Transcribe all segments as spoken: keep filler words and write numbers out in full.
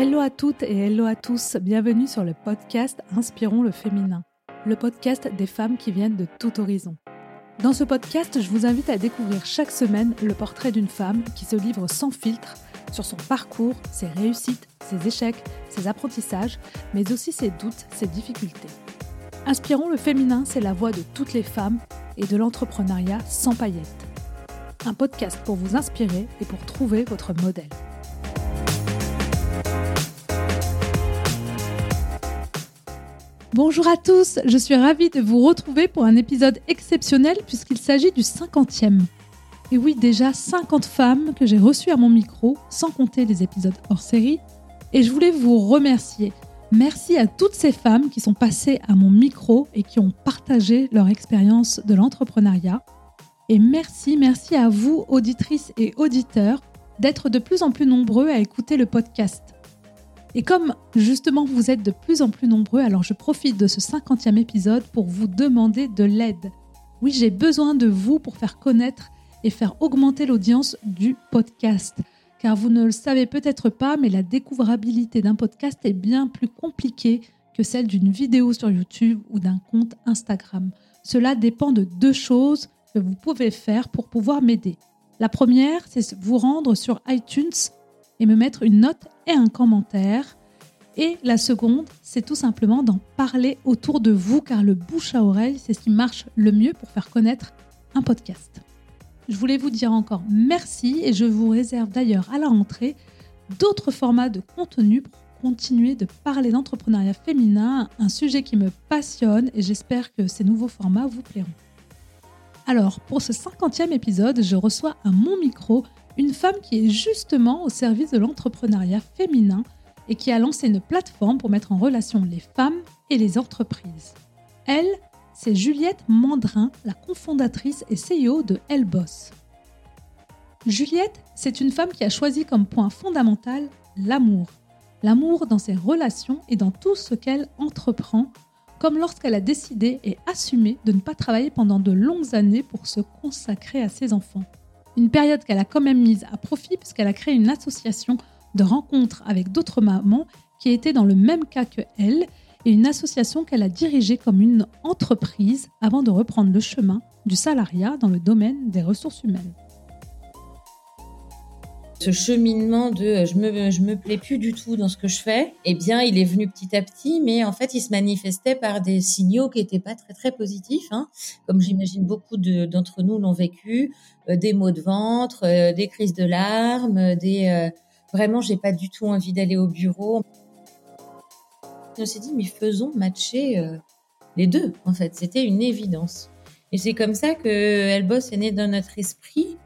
Hello à toutes et hello à tous, bienvenue sur le podcast Inspirons le féminin, le podcast des femmes qui viennent de tout horizon. Dans ce podcast, je vous invite à découvrir chaque semaine le portrait d'une femme qui se livre sans filtre sur son parcours, ses réussites, ses échecs, ses apprentissages, mais aussi ses doutes, ses difficultés. Inspirons le féminin, c'est la voix de toutes les femmes et de l'entrepreneuriat sans paillettes. Un podcast pour vous inspirer et pour trouver votre modèle. Bonjour à tous, je suis ravie de vous retrouver pour un épisode exceptionnel puisqu'il s'agit du cinquantième. Et oui, déjà cinquante femmes que j'ai reçues à mon micro, sans compter les épisodes hors série. Et je voulais vous remercier. Merci à toutes ces femmes qui sont passées à mon micro et qui ont partagé leur expérience de l'entrepreneuriat. Et merci, merci à vous, auditrices et auditeurs, d'être de plus en plus nombreux à écouter le podcast. Et comme justement vous êtes de plus en plus nombreux, alors je profite de ce cinquantième épisode pour vous demander de l'aide. Oui, j'ai besoin de vous pour faire connaître et faire augmenter l'audience du podcast. Car vous ne le savez peut-être pas, mais la découvrabilité d'un podcast est bien plus compliquée que celle d'une vidéo sur YouTube ou d'un compte Instagram. Cela dépend de deux choses que vous pouvez faire pour pouvoir m'aider. La première, c'est vous rendre sur iTunes et me mettre une note et un commentaire. Et la seconde, c'est tout simplement d'en parler autour de vous, car le bouche à oreille, c'est ce qui marche le mieux pour faire connaître un podcast. Je voulais vous dire encore merci et je vous réserve d'ailleurs à la rentrée d'autres formats de contenu pour continuer de parler d'entrepreneuriat féminin, un sujet qui me passionne et j'espère que ces nouveaux formats vous plairont. Alors, pour ce cinquantième épisode, je reçois à mon micro une femme qui est justement au service de l'entrepreneuriat féminin et qui a lancé une plateforme pour mettre en relation les femmes et les entreprises. Elle, c'est Juliette Mandrin, la cofondatrice et C E O de ElleBoss. Juliette, c'est une femme qui a choisi comme point fondamental l'amour. L'amour dans ses relations et dans tout ce qu'elle entreprend, comme lorsqu'elle a décidé et assumé de ne pas travailler pendant de longues années pour se consacrer à ses enfants. Une période qu'elle a quand même mise à profit puisqu'elle a créé une association de rencontres avec d'autres mamans qui étaient dans le même cas que elle et une association qu'elle a dirigée comme une entreprise avant de reprendre le chemin du salariat dans le domaine des ressources humaines. Ce cheminement de « je me, je me plais plus du tout dans ce que je fais », eh bien, il est venu petit à petit, mais en fait, il se manifestait par des signaux qui n'étaient pas très, très positifs, hein, comme j'imagine beaucoup de, d'entre nous l'ont vécu, euh, des maux de ventre, euh, des crises de larmes, des euh, « vraiment, j'ai pas du tout envie d'aller au bureau ». On s'est dit « mais faisons matcher euh, les deux », en fait, c'était une évidence. Et c'est comme ça que ElleBoss est né dans notre esprit.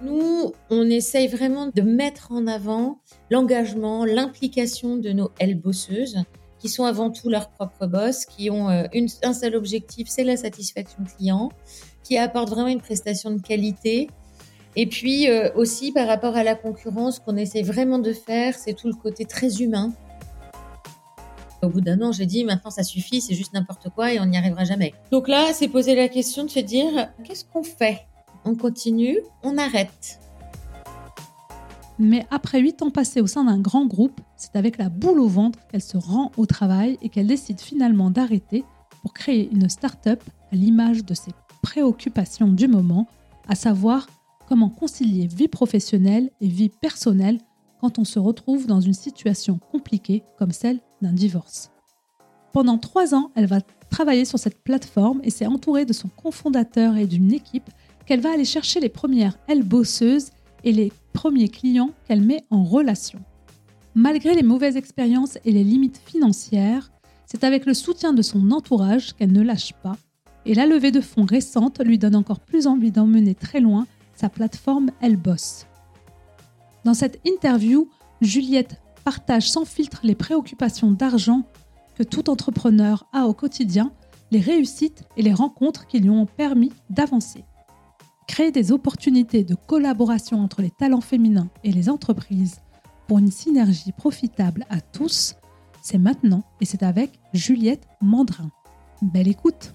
Nous, on essaye vraiment de mettre en avant l'engagement, l'implication de nos ElleBosseuses, qui sont avant tout leurs propres boss, qui ont une, un seul objectif, c'est la satisfaction client, qui apportent vraiment une prestation de qualité. Et puis euh, aussi, par rapport à la concurrence, ce qu'on essaye vraiment de faire, c'est tout le côté très humain. Au bout d'un an, j'ai dit, maintenant ça suffit, c'est juste n'importe quoi et on n'y arrivera jamais. Donc là, c'est poser la question de se dire, qu'est-ce qu'on fait ? On continue, on arrête. Mais après huit ans passés au sein d'un grand groupe, c'est avec la boule au ventre qu'elle se rend au travail et qu'elle décide finalement d'arrêter pour créer une start-up à l'image de ses préoccupations du moment, à savoir comment concilier vie professionnelle et vie personnelle quand on se retrouve dans une situation compliquée comme celle d'un divorce. Pendant trois ans, elle va travailler sur cette plateforme et s'est entourée de son cofondateur et d'une équipe qu'elle va aller chercher les premières ElleBosseuses et les premiers clients qu'elle met en relation. Malgré les mauvaises expériences et les limites financières, c'est avec le soutien de son entourage qu'elle ne lâche pas et la levée de fonds récente lui donne encore plus envie d'emmener très loin sa plateforme ElleBoss. Dans cette interview, Juliette partage sans filtre les préoccupations d'argent que tout entrepreneur a au quotidien, les réussites et les rencontres qui lui ont permis d'avancer. Créer des opportunités de collaboration entre les talents féminins et les entreprises pour une synergie profitable à tous, c'est maintenant et c'est avec Juliette Mandrin. Belle écoute!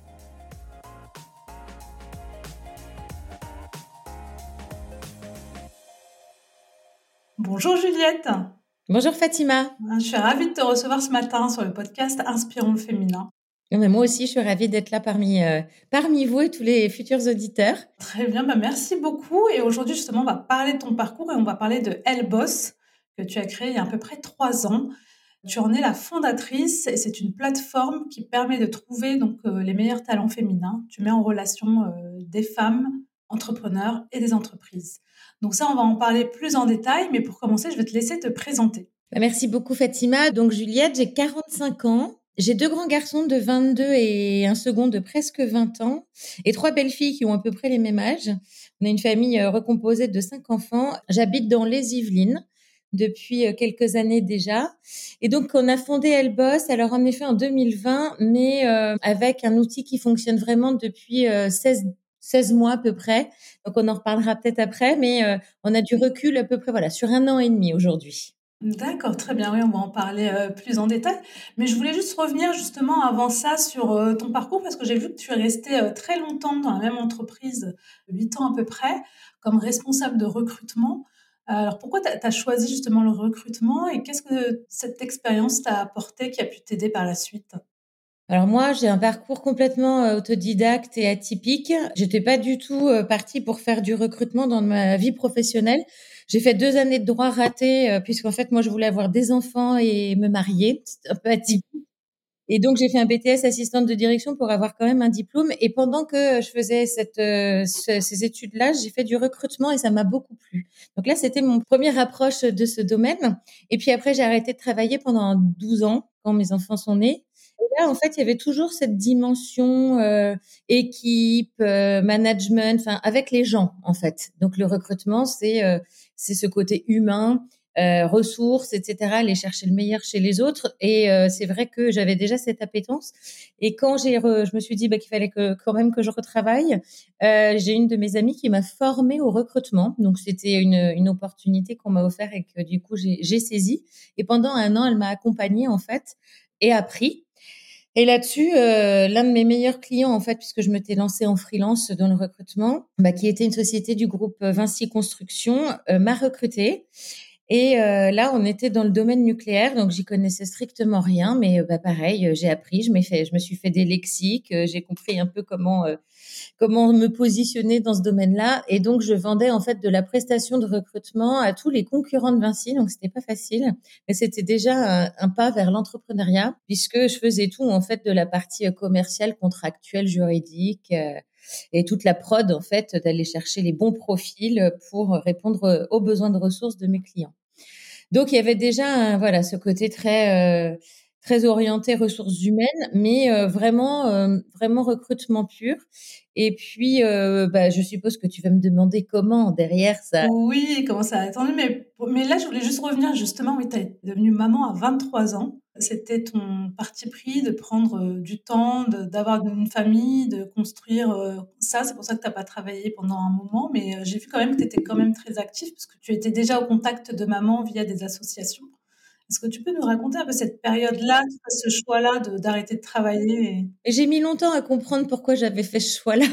Bonjour Juliette! Bonjour Fatima. Je suis ravie de te recevoir ce matin sur le podcast Inspirons le féminin. Non, mais moi aussi, je suis ravie d'être là parmi, euh, parmi vous et tous les futurs auditeurs. Très bien, bah merci beaucoup. Et aujourd'hui, justement, on va parler de ton parcours et on va parler de ElleBoss, que tu as créé il y a à peu près trois ans. Tu en es la fondatrice et c'est une plateforme qui permet de trouver donc, euh, les meilleurs talents féminins. Tu mets en relation euh, des femmes, entrepreneurs et des entreprises. Donc ça, on va en parler plus en détail. Mais pour commencer, je vais te laisser te présenter. Merci beaucoup, Fatima. Donc Juliette, j'ai quarante-cinq ans. J'ai deux grands garçons de vingt-deux et un second de presque vingt ans et trois belles filles qui ont à peu près les mêmes âges. On a une famille recomposée de cinq enfants. J'habite dans les Yvelines depuis quelques années déjà. Et donc, on a fondé ElleBoss, alors en effet en deux mille vingt, mais euh, avec un outil qui fonctionne vraiment depuis euh, seize, seize mois à peu près. Donc, on en reparlera peut-être après, mais euh, on a du recul à peu près voilà sur un an et demi aujourd'hui. D'accord, très bien, oui, on va en parler euh, plus en détail. Mais je voulais juste revenir justement avant ça sur euh, ton parcours, parce que j'ai vu que tu es restée euh, très longtemps dans la même entreprise, huit ans à peu près, comme responsable de recrutement. Euh, alors pourquoi tu as choisi justement le recrutement et qu'est-ce que cette expérience t'a apporté qui a pu t'aider par la suite ? Alors moi, j'ai un parcours complètement autodidacte et atypique. J'étais pas du tout partie pour faire du recrutement dans ma vie professionnelle. J'ai fait deux années de droit ratées puisqu'en fait, moi, je voulais avoir des enfants et me marier. C'est un peu atypique. Et donc, j'ai fait un B T S assistante de direction pour avoir quand même un diplôme. Et pendant que je faisais cette, euh, ce, ces études-là, j'ai fait du recrutement et ça m'a beaucoup plu. Donc là, c'était mon première approche de ce domaine. Et puis après, j'ai arrêté de travailler pendant douze ans quand mes enfants sont nés. Et là, en fait, il y avait toujours cette dimension euh, équipe, euh, management, enfin avec les gens, en fait. Donc, le recrutement, c'est euh, c'est ce côté humain, euh, ressources, et cetera. Aller chercher le meilleur chez les autres. Et euh, c'est vrai que j'avais déjà cette appétence. Et quand j'ai, re, je me suis dit bah, qu'il fallait que quand même que je retravaille, euh, j'ai une de mes amies qui m'a formée au recrutement. Donc, c'était une une opportunité qu'on m'a offerte et que du coup j'ai j'ai saisie. Et pendant un an, elle m'a accompagnée en fait et appris. Et là-dessus, euh, l'un de mes meilleurs clients, en fait, puisque je m'étais lancée en freelance dans le recrutement, bah, qui était une société du groupe Vinci Construction, euh, m'a recrutée. Et euh, là, on était dans le domaine nucléaire, donc j'y connaissais strictement rien, mais bah, pareil, j'ai appris, je, m'ai fait, je me suis fait des lexiques, euh, j'ai compris un peu comment euh, comment me positionner dans ce domaine-là. Et donc, je vendais en fait de la prestation de recrutement à tous les concurrents de Vinci, donc c'était pas facile, mais c'était déjà un, un pas vers l'entrepreneuriat, puisque je faisais tout en fait de la partie commerciale, contractuelle, juridique, euh, et toute la prod en fait d'aller chercher les bons profils pour répondre aux besoins de ressources de mes clients. Donc, il y avait déjà un, voilà, ce côté très, euh, très orienté ressources humaines, mais euh, vraiment, euh, vraiment recrutement pur. Et puis, euh, bah, je suppose que tu vas me demander comment derrière ça. Oui, comment ça a attendu. Mais, mais là, je voulais juste revenir justement. Oui, tu es devenue maman à vingt-trois ans. C'était ton parti pris de prendre du temps, de, d'avoir une famille, de construire ça. C'est pour ça que tu n'as pas travaillé pendant un moment. Mais j'ai vu quand même que tu étais quand même très active parce que tu étais déjà au contact de maman via des associations. Est-ce que tu peux nous raconter un peu cette période-là, ce choix-là de, d'arrêter de travailler et... J'ai mis longtemps à comprendre pourquoi j'avais fait ce choix-là.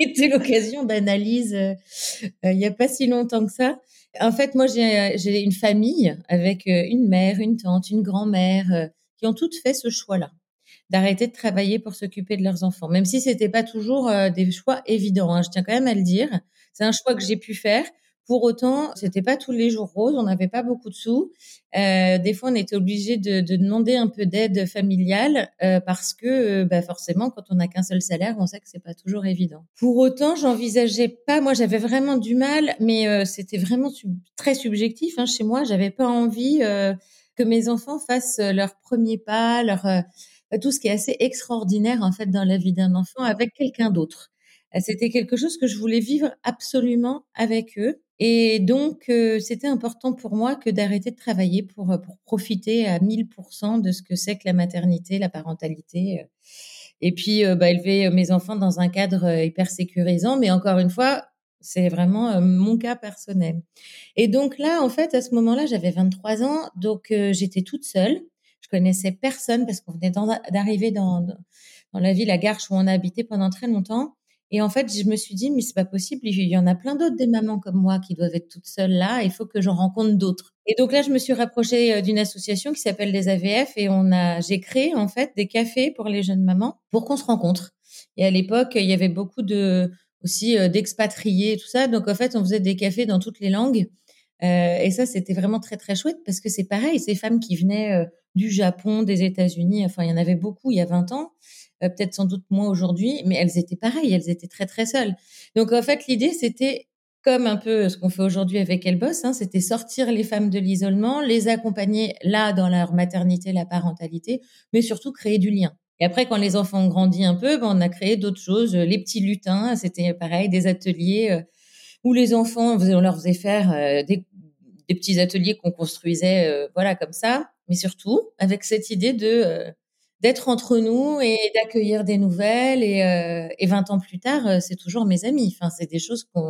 C'était l'occasion d'analyse euh, il n'y a pas si longtemps que ça. En fait, moi, j'ai, j'ai une famille avec une mère, une tante, une grand-mère euh, qui ont toutes fait ce choix-là, d'arrêter de travailler pour s'occuper de leurs enfants, même si ce n'était pas toujours euh, des choix évidents. Hein, je tiens quand même à le dire. C'est un choix que j'ai pu faire. Pour autant, c'était pas tous les jours rose, on n'avait pas beaucoup de sous. Euh, des fois, on était obligé de, de demander un peu d'aide familiale euh, parce que, euh, bah forcément, quand on n'a qu'un seul salaire, on sait que c'est pas toujours évident. Pour autant, j'envisageais pas. Moi, j'avais vraiment du mal, mais euh, c'était vraiment sub- très subjectif. Hein, chez moi, j'avais pas envie euh, que mes enfants fassent leurs premiers pas, leur euh, tout ce qui est assez extraordinaire en fait dans la vie d'un enfant avec quelqu'un d'autre. C'était quelque chose que je voulais vivre absolument avec eux. Et donc, euh, c'était important pour moi que d'arrêter de travailler pour, pour profiter à mille pour cent de ce que c'est que la maternité, la parentalité. Et puis, euh, bah, élever mes enfants dans un cadre hyper sécurisant. Mais encore une fois, c'est vraiment euh, mon cas personnel. Et donc là, en fait, à ce moment-là, j'avais vingt-trois ans. Donc, euh, j'étais toute seule. Je connaissais personne parce qu'on venait d'arriver dans, dans la ville, la gare où on a habité pendant très longtemps. Et en fait, je me suis dit, mais c'est pas possible, il y en a plein d'autres des mamans comme moi qui doivent être toutes seules là, il faut que j'en rencontre d'autres. Et donc là, je me suis rapprochée d'une association qui s'appelle les A V F et on a, j'ai créé en fait des cafés pour les jeunes mamans pour qu'on se rencontre. Et à l'époque, il y avait beaucoup de, aussi d'expatriés et tout ça. Donc en fait, on faisait des cafés dans toutes les langues. Euh, et ça, c'était vraiment très, très chouette parce que c'est pareil, ces femmes qui venaient euh, du Japon, des États-Unis, enfin, il y en avait beaucoup il y a vingt ans, euh, peut-être sans doute moins aujourd'hui, mais elles étaient pareilles, elles étaient très, très seules. Donc, en fait, l'idée, c'était comme un peu ce qu'on fait aujourd'hui avec ElleBoss, hein, c'était sortir les femmes de l'isolement, les accompagner là dans leur maternité, la parentalité, mais surtout créer du lien. Et après, quand les enfants ont grandi un peu, ben, on a créé d'autres choses. Les petits lutins, c'était pareil, des ateliers... Euh, où les enfants, on leur faisait faire des, des petits ateliers qu'on construisait, euh, voilà, comme ça. Mais surtout, avec cette idée de euh, d'être entre nous et d'accueillir des nouvelles. Et, euh, et vingt ans plus tard, c'est toujours mes amis. Enfin, c'est des choses qu'on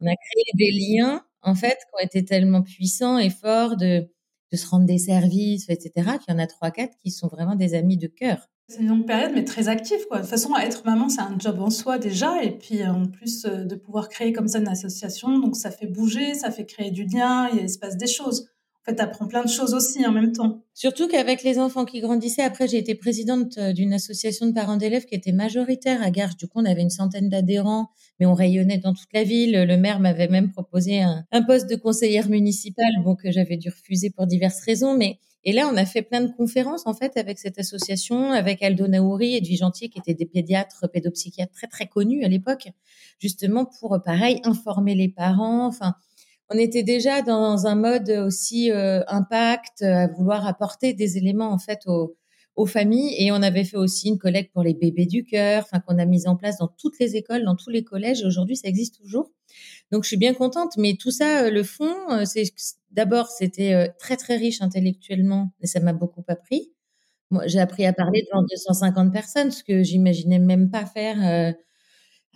on a créé des liens, en fait, qui ont été tellement puissants et forts de, de se rendre des services, et cetera, qu'il y en a trois, quatre qui sont vraiment des amis de cœur. C'est une longue période, mais très active, quoi. De toute façon, être maman, c'est un job en soi déjà. Et puis, en plus, de pouvoir créer comme ça une association, donc ça fait bouger, ça fait créer du lien, il se passe des choses. En fait, tu apprends plein de choses aussi en même temps. Surtout qu'avec les enfants qui grandissaient, après, j'ai été présidente d'une association de parents d'élèves qui était majoritaire à Garches. Du coup, on avait une centaine d'adhérents, mais on rayonnait dans toute la ville. Le maire m'avait même proposé un, un poste de conseillère municipale, bon, que j'avais dû refuser pour diverses raisons, mais... Et là, on a fait plein de conférences, en fait, avec cette association, avec Aldo Naouri et Edwige Antier, qui étaient des pédiatres, pédopsychiatres très, très connus à l'époque, justement pour, pareil, informer les parents. Enfin, on était déjà dans un mode aussi euh, impact, à vouloir apporter des éléments, en fait, aux, aux familles. Et on avait fait aussi une collecte pour les bébés du cœur, enfin, qu'on a mise en place dans toutes les écoles, dans tous les collèges. Et aujourd'hui, ça existe toujours. Donc, je suis bien contente. Mais tout ça, le fond, c'est... D'abord, c'était très, très riche intellectuellement et ça m'a beaucoup appris. Moi, j'ai appris à parler devant deux cent cinquante personnes, ce que j'imaginais même pas faire euh,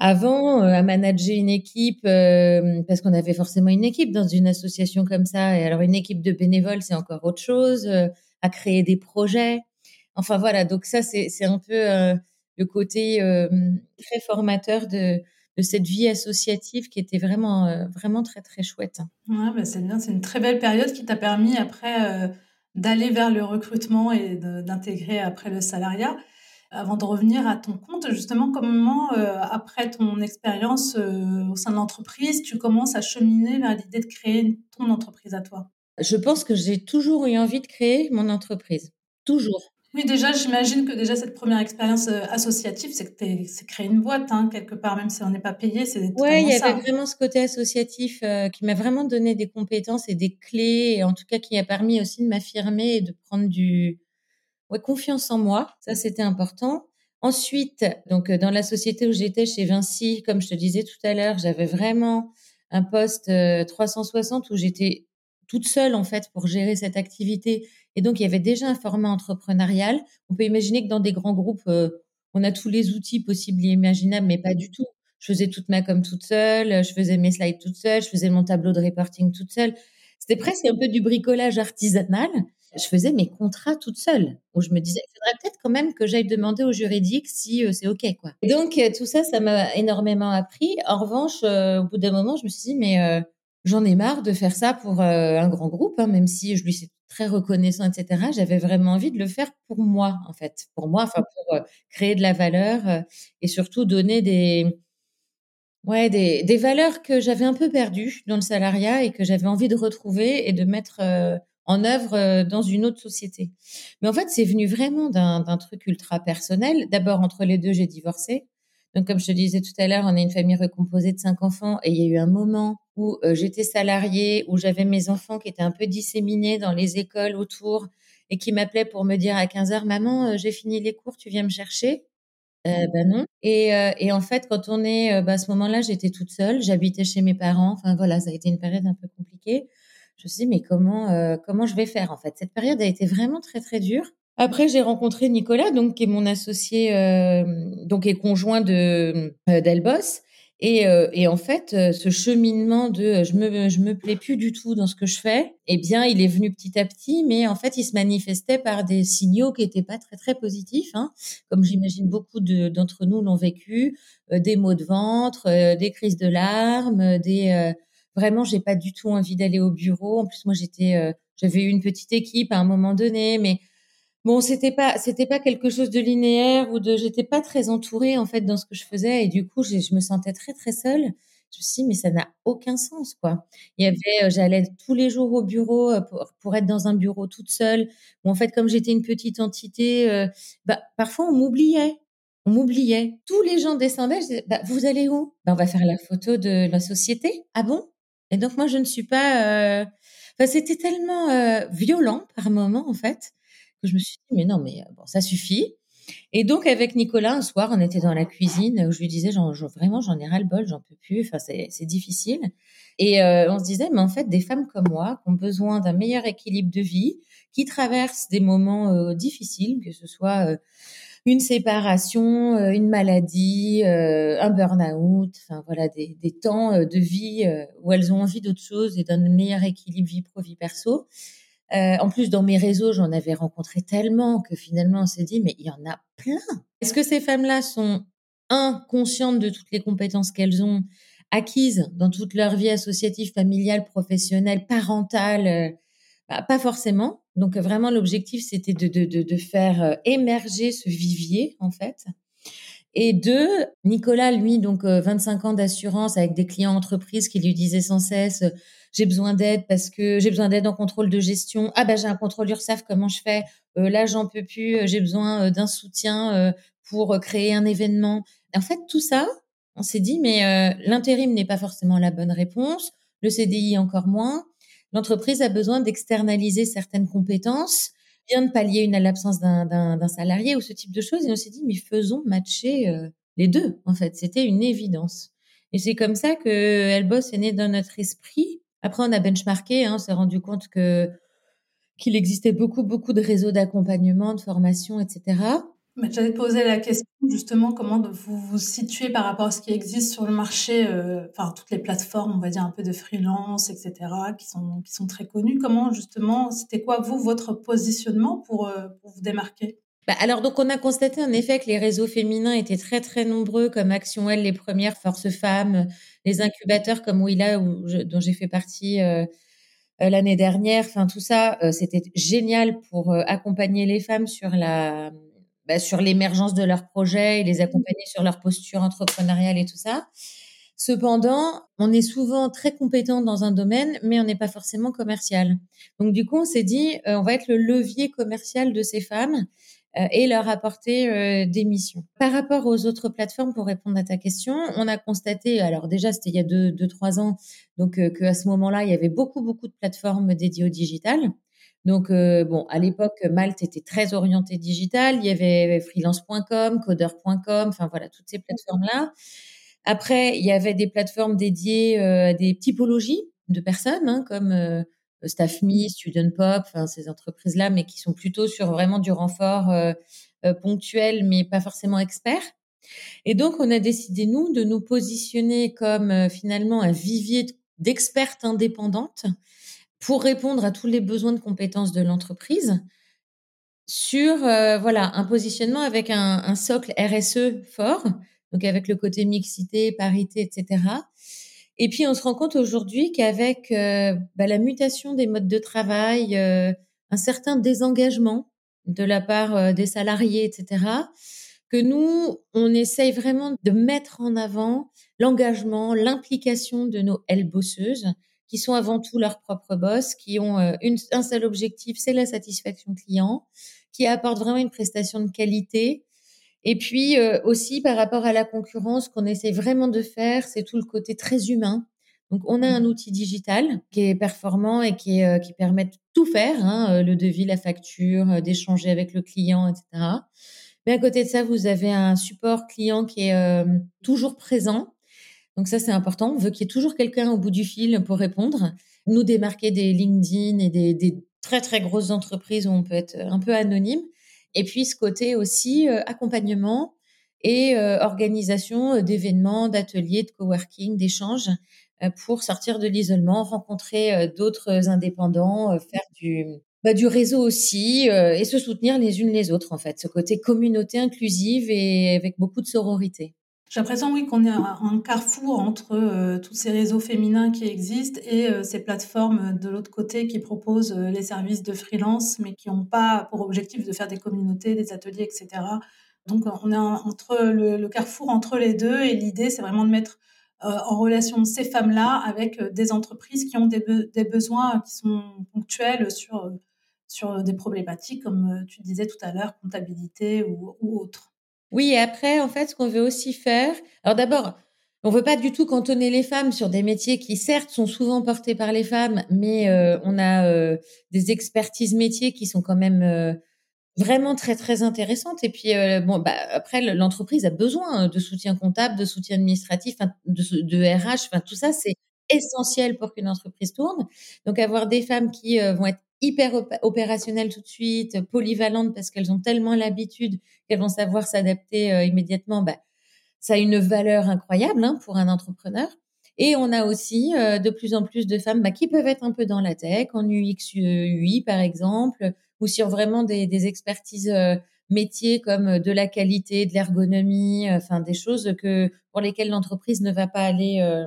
avant, euh, à manager une équipe, euh, parce qu'on avait forcément une équipe dans une association comme ça. Et alors, une équipe de bénévoles, c'est encore autre chose, euh, à créer des projets. Enfin, voilà, donc ça, c'est, c'est un peu euh, le côté euh, très formateur de... de cette vie associative qui était vraiment, euh, vraiment très, très chouette. Ouais, bah c'est bien, c'est une très belle période qui t'a permis après euh, d'aller vers le recrutement et de, d'intégrer après le salariat. Avant de revenir à ton compte, justement, comment, euh, après ton expérience euh, au sein de l'entreprise, tu commences à cheminer vers l'idée de créer ton entreprise à toi? Je pense que j'ai toujours eu envie de créer mon entreprise, toujours. Oui, déjà, j'imagine que déjà cette première expérience associative, c'est que c'est créer une boîte, hein, quelque part, même si on n'est pas payé, c'est totalement ça. Ouais, il y avait vraiment ce côté associatif euh, qui m'a vraiment donné des compétences et des clés, et en tout cas qui a permis aussi de m'affirmer et de prendre du ouais confiance en moi. Ça, c'était important. Ensuite, donc dans la société où j'étais chez Vinci, comme je te disais tout à l'heure, j'avais vraiment un poste euh, trois cent soixante où j'étais toute seule, en fait, pour gérer cette activité. Et donc, il y avait déjà un format entrepreneurial. On peut imaginer que dans des grands groupes, euh, on a tous les outils possibles et imaginables, mais pas du tout. Je faisais toute ma com toute seule, je faisais mes slides toute seule, je faisais mon tableau de reporting toute seule. C'était presque un peu du bricolage artisanal. Je faisais mes contrats toute seule, où je me disais, il faudrait peut-être quand même que j'aille demander au juridique si euh, c'est OK, quoi. Et donc, euh, tout ça, ça m'a énormément appris. En revanche, euh, au bout d'un moment, je me suis dit, mais... Euh, J'en ai marre de faire ça pour euh, un grand groupe, hein, même si je lui suis très reconnaissant, et cetera. J'avais vraiment envie de le faire pour moi, en fait. Pour moi, enfin, pour euh, créer de la valeur euh, et surtout donner des, ouais, des, des valeurs que j'avais un peu perdues dans le salariat et que j'avais envie de retrouver et de mettre euh, en œuvre euh, dans une autre société. Mais en fait, c'est venu vraiment d'un, d'un truc ultra personnel. D'abord, entre les deux, j'ai divorcé. Donc, comme je te disais tout à l'heure, on est une famille recomposée de cinq enfants et il y a eu un moment où euh, j'étais salariée, où j'avais mes enfants qui étaient un peu disséminés dans les écoles autour et qui m'appelaient pour me dire à quinze heures, « Maman, euh, j'ai fini les cours, tu viens me chercher ?» euh, Ben bah non. Et, euh, et en fait, quand on est… Euh, bah, à ce moment-là, j'étais toute seule, j'habitais chez mes parents. Enfin, voilà, ça a été une période un peu compliquée. Je me suis dit, mais comment, euh, comment je vais faire, en fait? Cette période a été vraiment très, très dure. Après, j'ai rencontré Nicolas, donc qui est mon associé, euh, donc est conjoint de euh, d'ElleBoss, Et, euh, et en fait, euh, ce cheminement de euh, je me je me plais plus du tout dans ce que je fais, eh bien, il est venu petit à petit, mais en fait, il se manifestait par des signaux qui étaient pas très très positifs, hein, comme j'imagine beaucoup de, d'entre nous l'ont vécu, euh, des maux de ventre, euh, des crises de larmes, des euh, vraiment, j'ai pas du tout envie d'aller au bureau. En plus, moi, j'étais, euh, j'avais eu une petite équipe à un moment donné, mais bon, c'était pas, c'était pas quelque chose de linéaire ou de, j'étais pas très entourée, en fait, dans ce que je faisais. Et du coup, je, je me sentais très, très seule. Je me suis dit, mais ça n'a aucun sens, quoi. Il y avait, j'allais tous les jours au bureau pour, pour être dans un bureau toute seule. Bon, en fait, comme j'étais une petite entité, euh, bah, parfois, on m'oubliait. On m'oubliait. Tous les gens descendaient. Je disais, bah, vous allez où? Bah, on va faire la photo de la société. Ah bon? Et donc, moi, je ne suis pas... Euh... Enfin, c'était tellement euh, violent par moment, en fait, que je me suis dit, mais non, mais bon, ça suffit. Et donc, avec Nicolas, un soir, on était dans la cuisine où je lui disais, genre, vraiment, j'en ai ras-le-bol, j'en peux plus, enfin, c'est, c'est difficile. Et euh, on se disait, mais en fait, des femmes comme moi, qui ont besoin d'un meilleur équilibre de vie, qui traversent des moments euh, difficiles, que ce soit... Euh, une séparation, une maladie, un burn-out, enfin voilà, des, des temps de vie où elles ont envie d'autre chose et d'un meilleur équilibre vie pro vie perso. Euh, en plus, dans mes réseaux, j'en avais rencontré tellement que finalement, on s'est dit, mais il y en a plein. Est-ce que ces femmes-là sont un conscientes de toutes les compétences qu'elles ont acquises dans toute leur vie associative, familiale, professionnelle, parentale? Bah, pas forcément. Donc, vraiment, l'objectif, c'était de, de, de, de faire euh, émerger ce vivier, en fait. Et deux, Nicolas, lui, donc euh, vingt-cinq ans d'assurance avec des clients entreprises qui lui disaient sans cesse euh, « j'ai besoin d'aide parce que j'ai besoin d'aide en contrôle de gestion. Ah ben, j'ai un contrôle URSSAF, comment je fais euh, Là, j'en peux plus, euh, j'ai besoin euh, d'un soutien euh, pour euh, créer un événement. » En fait, tout ça, on s'est dit « mais euh, l'intérim n'est pas forcément la bonne réponse, le C D I encore moins. » L'entreprise a besoin d'externaliser certaines compétences, bien de pallier une à l'absence d'un, d'un, d'un salarié ou ce type de choses. Et on s'est dit, mais faisons matcher euh, les deux, en fait. C'était une évidence. Et c'est comme ça que ElleBoss est né dans notre esprit. Après, on a benchmarké, hein, on s'est rendu compte que, qu'il existait beaucoup, beaucoup de réseaux d'accompagnement, de formation, et cetera. Mais j'allais te poser la question, justement, comment vous vous situez par rapport à ce qui existe sur le marché, euh, enfin, toutes les plateformes, on va dire, un peu de freelance, et cetera, qui sont, qui sont très connues. Comment, justement, c'était quoi, vous, votre positionnement pour, euh, pour vous démarquer? Bah, alors, donc, on a constaté, en effet, que les réseaux féminins étaient très, très nombreux, comme Action Well, les premières, Force Femmes, les incubateurs comme Willa, où je, dont j'ai fait partie... Euh, l'année dernière, enfin tout ça, euh, c'était génial pour euh, accompagner les femmes sur la, bah, sur l'émergence de leurs projets et les accompagner sur leur posture entrepreneuriale et tout ça. Cependant, on est souvent très compétent dans un domaine, mais on n'est pas forcément commercial. Donc du coup, on s'est dit, euh, on va être le levier commercial de ces femmes euh, et leur apporter euh, des missions. Par rapport aux autres plateformes, pour répondre à ta question, on a constaté, alors déjà c'était il y a deux, deux trois ans, donc euh, qu'à ce moment-là, il y avait beaucoup, beaucoup de plateformes dédiées au digital. Donc, euh, bon, à l'époque, Malte était très orienté digital. Il y avait freelance point com, codeur point com, enfin voilà, toutes ces plateformes-là. Après, il y avait des plateformes dédiées euh, à des typologies de personnes, hein, comme euh, Staff point me, Student Pop, enfin ces entreprises-là, mais qui sont plutôt sur vraiment du renfort euh, euh, ponctuel, mais pas forcément expert. Et donc, on a décidé, nous, de nous positionner comme euh, finalement un vivier d'expertes indépendantes pour répondre à tous les besoins de compétences de l'entreprise sur euh, voilà, un positionnement avec un, un socle R S E fort, donc avec le côté mixité, parité, et cetera. Et puis, on se rend compte aujourd'hui qu'avec euh, bah, la mutation des modes de travail, euh, un certain désengagement de la part euh, des salariés, et cetera, que nous, on essaye vraiment de mettre en avant l'engagement, l'implication de nos ElleBosseuses, qui sont avant tout leurs propres boss, qui ont une, un seul objectif, c'est la satisfaction client, qui apportent vraiment une prestation de qualité. Et puis euh, aussi, par rapport à la concurrence, qu'on essaie vraiment de faire, c'est tout le côté très humain. Donc, on a un outil digital qui est performant et qui, est, euh, qui permet de tout faire, hein, le devis, la facture, d'échanger avec le client, et cetera. Mais à côté de ça, vous avez un support client qui est euh, toujours présent. Donc ça, c'est important. On veut qu'il y ait toujours quelqu'un au bout du fil pour répondre. Nous démarquer des LinkedIn et des, des très, très grosses entreprises où on peut être un peu anonyme. Et puis, ce côté aussi euh, accompagnement et euh, organisation d'événements, d'ateliers, de coworking, d'échanges euh, pour sortir de l'isolement, rencontrer euh, d'autres indépendants, euh, faire du, bah, du réseau aussi euh, et se soutenir les unes les autres en fait. Ce côté communauté inclusive et avec beaucoup de sororité. J'ai l'impression, oui, qu'on est un carrefour entre euh, tous ces réseaux féminins qui existent et euh, ces plateformes de l'autre côté qui proposent euh, les services de freelance, mais qui n'ont pas pour objectif de faire des communautés, des ateliers, et cetera. Donc, on est entre le, le carrefour entre les deux et l'idée, c'est vraiment de mettre euh, en relation ces femmes-là avec euh, des entreprises qui ont des, be- des besoins qui sont ponctuels sur, sur des problématiques, comme euh, tu disais tout à l'heure, comptabilité ou, ou autre. Oui, et après, en fait, ce qu'on veut aussi faire... Alors d'abord, on ne veut pas du tout cantonner les femmes sur des métiers qui, certes, sont souvent portés par les femmes, mais euh, on a euh, des expertises métiers qui sont quand même euh, vraiment très, très intéressantes. Et puis, euh, bon, bah, après, l'entreprise a besoin de soutien comptable, de soutien administratif, de, de R H. Enfin, tout ça, c'est essentiel pour qu'une entreprise tourne. Donc, avoir des femmes qui euh, vont être hyper opérationnelles tout de suite, polyvalentes parce qu'elles ont tellement l'habitude qu'elles vont savoir s'adapter euh, immédiatement, bah, ça a une valeur incroyable hein, pour un entrepreneur. Et on a aussi euh, de plus en plus de femmes bah, qui peuvent être un peu dans la tech, en U X U I par exemple, ou sur vraiment des, des expertises euh, métiers comme de la qualité, de l'ergonomie, enfin euh, des choses que pour lesquelles l'entreprise ne va pas aller... Euh,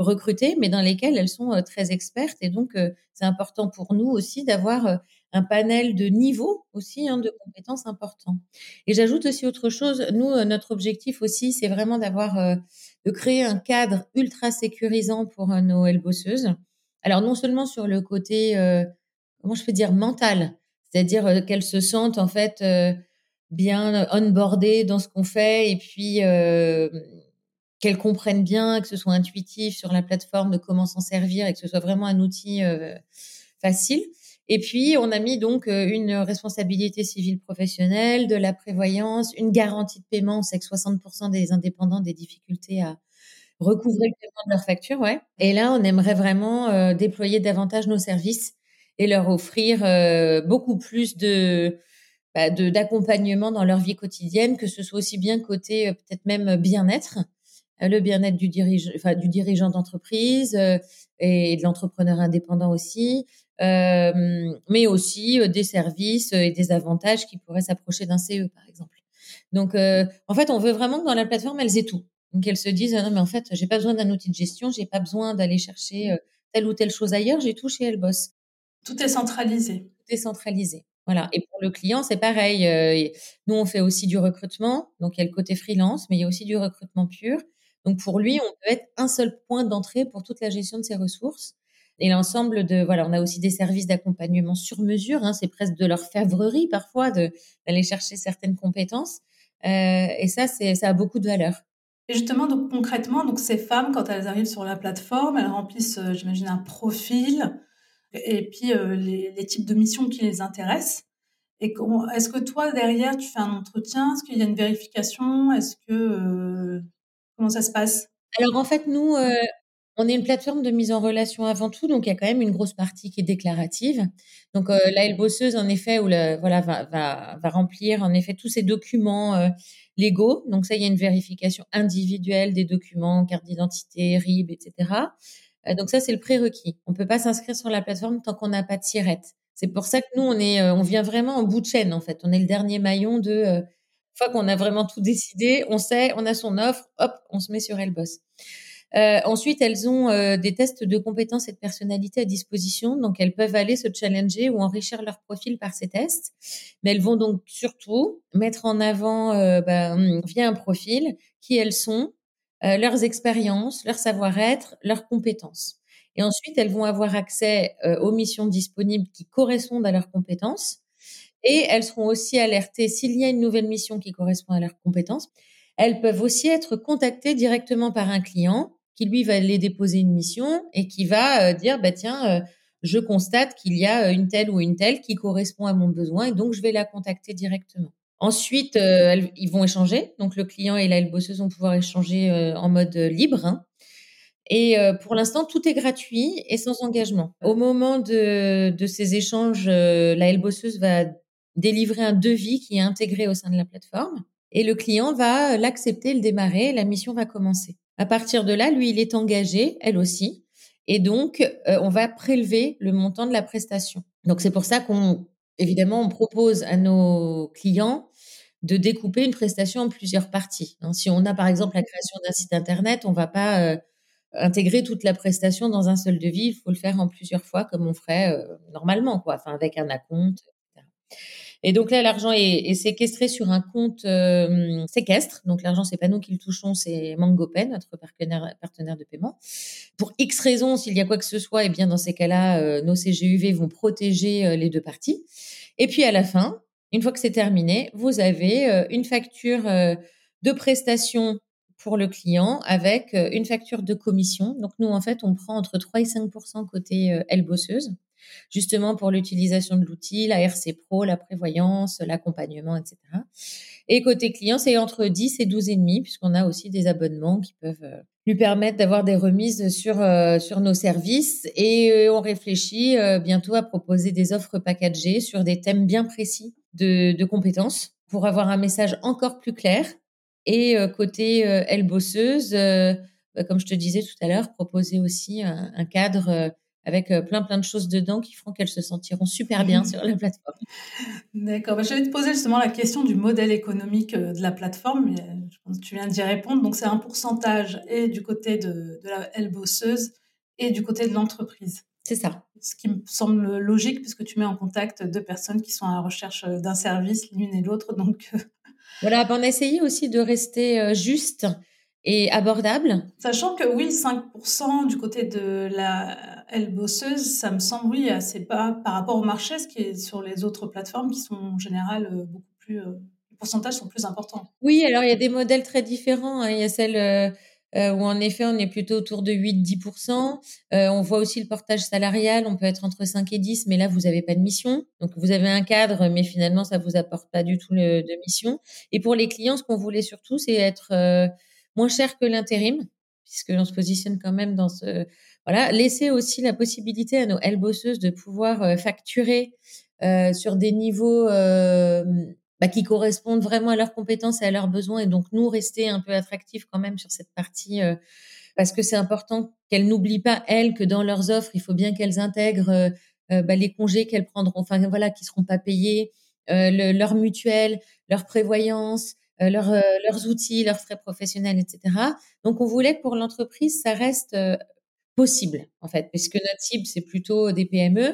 recrutées, mais dans lesquelles elles sont très expertes. Et donc, c'est important pour nous aussi d'avoir un panel de niveaux aussi, hein, de compétences importants. Et j'ajoute aussi autre chose. Nous, notre objectif aussi, c'est vraiment d'avoir, de créer un cadre ultra sécurisant pour nos ElleBosseuses. Alors, non seulement sur le côté, euh, comment je peux dire, mental, c'est-à-dire qu'elles se sentent en fait euh, bien onboardées dans ce qu'on fait et puis... Euh, qu'elles comprennent bien, que ce soit intuitif sur la plateforme de comment s'en servir et que ce soit vraiment un outil euh, facile. Et puis, on a mis donc une responsabilité civile professionnelle, de la prévoyance, une garantie de paiement. On sait que soixante pour cent des indépendants ont des difficultés à recouvrer le paiement de leurs factures. Ouais. Et là, on aimerait vraiment euh, déployer davantage nos services et leur offrir euh, beaucoup plus de... Bah, de d'accompagnement dans leur vie quotidienne, que ce soit aussi bien côté euh, peut-être même bien-être, le bien-être du dirigeant, enfin, du dirigeant d'entreprise euh, et de l'entrepreneur indépendant aussi, euh, mais aussi euh, des services et des avantages qui pourraient s'approcher d'un C E, par exemple. Donc, euh, en fait, on veut vraiment que dans la plateforme, elles aient tout. Donc, elles se disent, ah, non, mais en fait, j'ai pas besoin d'un outil de gestion, j'ai pas besoin d'aller chercher euh, telle ou telle chose ailleurs, j'ai tout chez ElleBoss. Tout est centralisé. Tout est centralisé. Voilà. Et pour le client, c'est pareil. Euh, nous, on fait aussi du recrutement. Donc, il y a le côté freelance, mais il y a aussi du recrutement pur. Donc, pour lui, on peut être un seul point d'entrée pour toute la gestion de ses ressources. Et l'ensemble de... Voilà, on a aussi des services d'accompagnement sur mesure. Hein, c'est presque de leur favrerie, parfois, de, d'aller chercher certaines compétences. Euh, et ça, c'est, ça a beaucoup de valeur. Et justement, donc, concrètement, donc, ces femmes, quand elles arrivent sur la plateforme, elles remplissent, euh, j'imagine, un profil et puis euh, les, les types de missions qui les intéressent. Et est-ce que toi, derrière, tu fais un entretien? Est-ce qu'il y a une vérification? Est-ce que... Euh... Comment ça se passe? Alors, en fait, nous, euh, on est une plateforme de mise en relation avant tout. Donc, il y a quand même une grosse partie qui est déclarative. Donc, euh, la ElleBosseuse, en effet, où la, voilà, va, va, va remplir, en effet, tous ces documents euh, légaux. Donc, ça, il y a une vérification individuelle des documents, carte d'identité, R I B, et cetera. Euh, donc, ça, c'est le prérequis. On ne peut pas s'inscrire sur la plateforme tant qu'on n'a pas de SIRET. C'est pour ça que nous, on, est, euh, on vient vraiment en bout de chaîne, en fait. On est le dernier maillon de... Euh, Une fois qu'on a vraiment tout décidé, on sait, on a son offre, hop, on se met sur ElleBoss. Euh, ensuite, elles ont euh, des tests de compétences et de personnalité à disposition, donc elles peuvent aller se challenger ou enrichir leur profil par ces tests. Mais elles vont donc surtout mettre en avant, euh, bah, via un profil, qui elles sont, euh, leurs expériences, leur savoir-être, leurs compétences. Et ensuite, elles vont avoir accès euh, aux missions disponibles qui correspondent à leurs compétences. Et elles seront aussi alertées s'il y a une nouvelle mission qui correspond à leurs compétences. Elles peuvent aussi être contactées directement par un client qui, lui, va les déposer une mission et qui va euh, dire, bah, tiens, euh, je constate qu'il y a une telle ou une telle qui correspond à mon besoin et donc je vais la contacter directement. Ensuite, euh, elles, ils vont échanger. Donc, le client et la ElleBosseuse vont pouvoir échanger euh, en mode libre. Hein. Et euh, pour l'instant, tout est gratuit et sans engagement. Au moment de, de ces échanges, euh, la ElleBosseuse va délivrer un devis qui est intégré au sein de la plateforme. et le client va l'accepter, le démarrer, et la mission va commencer. À partir de là, lui, il est engagé, elle aussi, et donc euh, on va prélever le montant de la prestation. Donc c'est pour ça qu'on, évidemment, on propose à nos clients de découper une prestation en plusieurs parties. Hein, si on a par exemple la création d'un site internet, on ne va pas euh, intégrer toute la prestation dans un seul devis. Il faut le faire en plusieurs fois, comme on ferait euh, normalement, quoi, enfin avec un acompte, et cetera. Et donc là, l'argent est, est séquestré sur un compte euh, séquestre. Donc l'argent, c'est pas nous qui le touchons, c'est MangoPay, notre partenaire, partenaire de paiement. Pour X raisons, s'il y a quoi que ce soit, eh bien dans ces cas-là, euh, nos C G U V vont protéger euh, les deux parties. Et puis à la fin, une fois que c'est terminé, vous avez euh, une facture euh, de prestation pour le client avec euh, une facture de commission. Donc nous, en fait, on prend entre trois et cinq pour cent côté euh, ElleBosseuse, justement pour l'utilisation de l'outil, la R C Pro, la prévoyance, l'accompagnement, et cetera. Et côté client, c'est entre dix et douze virgule cinq, puisqu'on a aussi des abonnements qui peuvent lui permettre d'avoir des remises sur, euh, sur nos services. Et euh, on réfléchit euh, bientôt à proposer des offres packagées sur des thèmes bien précis de, de compétences pour avoir un message encore plus clair. Et euh, côté euh, ElleBosseuse, euh, bah, comme je te disais tout à l'heure, proposer aussi un, un cadre euh, avec plein, plein de choses dedans qui feront qu'elles se sentiront super bien sur la plateforme. D'accord. Bah, je vais te poser justement la question du modèle économique de la plateforme. Je pense que tu viens d'y répondre. Donc, c'est un pourcentage et du côté de, de la ElleBosseuse et du côté de l'entreprise. C'est ça. Ce qui me semble logique puisque tu mets en contact deux personnes qui sont à la recherche d'un service, l'une et l'autre. Donc... Voilà. Bah, on a essayé aussi de rester juste et abordable. Sachant que oui, cinq pour cent du côté de la ElleBosseuse, ça me semble oui, assez bas par rapport au marché, ce qui est sur les autres plateformes qui sont en général beaucoup plus... Les pourcentages sont plus importants. Oui, alors il y a des modèles très différents. Il y a celle où en effet, on est plutôt autour de huit à dix pour cent. On voit aussi le portage salarial, on peut être entre cinq et dix, mais là, vous n'avez pas de mission. Donc, vous avez un cadre, mais finalement, ça ne vous apporte pas du tout le, de mission. Et pour les clients, ce qu'on voulait surtout, c'est être... Euh, moins cher que l'intérim, puisque l'on se positionne quand même dans ce... Voilà, laisser aussi la possibilité à nos ElleBosseuses de pouvoir facturer euh, sur des niveaux euh, bah, qui correspondent vraiment à leurs compétences et à leurs besoins, et donc nous, rester un peu attractifs quand même sur cette partie, euh, parce que c'est important qu'elles n'oublient pas, elles, que dans leurs offres, il faut bien qu'elles intègrent euh, bah, les congés qu'elles prendront, enfin voilà, qui ne seront pas payés, euh, le, leur mutuelle, leur prévoyance, Euh, leurs, euh, leurs outils, leurs frais professionnels, et cetera. Donc, on voulait que pour l'entreprise, ça reste euh, possible, en fait, puisque notre cible, c'est plutôt des P M E.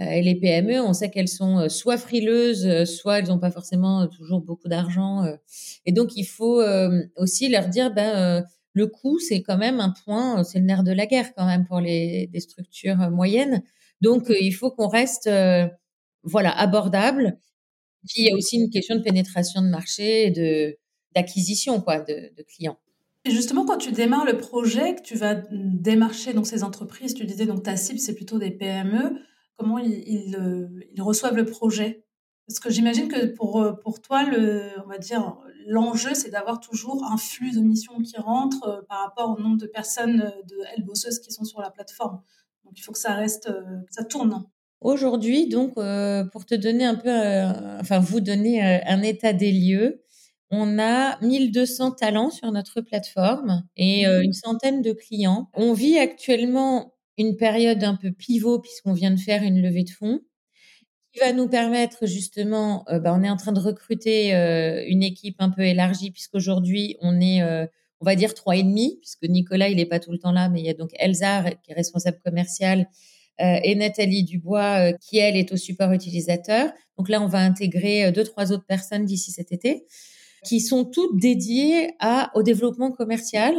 Euh, et les P M E, on sait qu'elles sont euh, soit frileuses, euh, soit elles n'ont pas forcément euh, toujours beaucoup d'argent. Euh, et donc, il faut euh, aussi leur dire, ben, euh, le coût, c'est quand même un point, c'est le nerf de la guerre quand même pour les, les structures euh, moyennes. Donc, euh, il faut qu'on reste euh, voilà, abordable. Puis, il y a aussi une question de pénétration de marché et de, d'acquisition quoi, de, de clients. Et justement, quand tu démarres le projet, que tu vas démarcher donc, ces entreprises, tu disais donc ta cible, c'est plutôt des P M E. Comment ils, ils, ils reçoivent le projet? Parce que j'imagine que pour, pour toi, le, on va dire, l'enjeu, c'est d'avoir toujours un flux de missions qui rentre par rapport au nombre de personnes, de ElleBosseuses qui sont sur la plateforme. Donc, il faut que ça reste, que ça tourne. Aujourd'hui, donc, euh, pour te donner un peu, euh, enfin, vous donner euh, un état des lieux, on a mille deux cents talents sur notre plateforme et euh, une centaine de clients. On vit actuellement une période un peu pivot puisqu'on vient de faire une levée de fonds qui va nous permettre justement, euh, bah, on est en train de recruter euh, une équipe un peu élargie puisqu'aujourd'hui, on est, euh, on va dire trois et demi puisque Nicolas, il n'est pas tout le temps là, mais il y a donc Elsa qui est responsable commerciale. Euh, et Nathalie Dubois, euh, qui, elle, est au support utilisateur. Donc là, on va intégrer euh, deux, trois autres personnes d'ici cet été, qui sont toutes dédiées à, au développement commercial,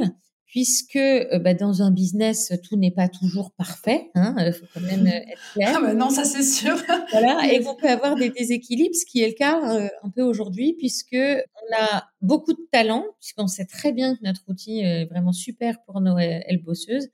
puisque euh, bah, dans un business, tout n'est pas toujours parfait. Hein, euh, faut quand même euh, être clair. Ah bah non, ça c'est sûr. Voilà, et on peut avoir des déséquilibres, ce qui est le cas euh, un peu aujourd'hui, puisque on a beaucoup de talent, puisqu'on sait très bien que notre outil est vraiment super pour nos ElleBosseuses.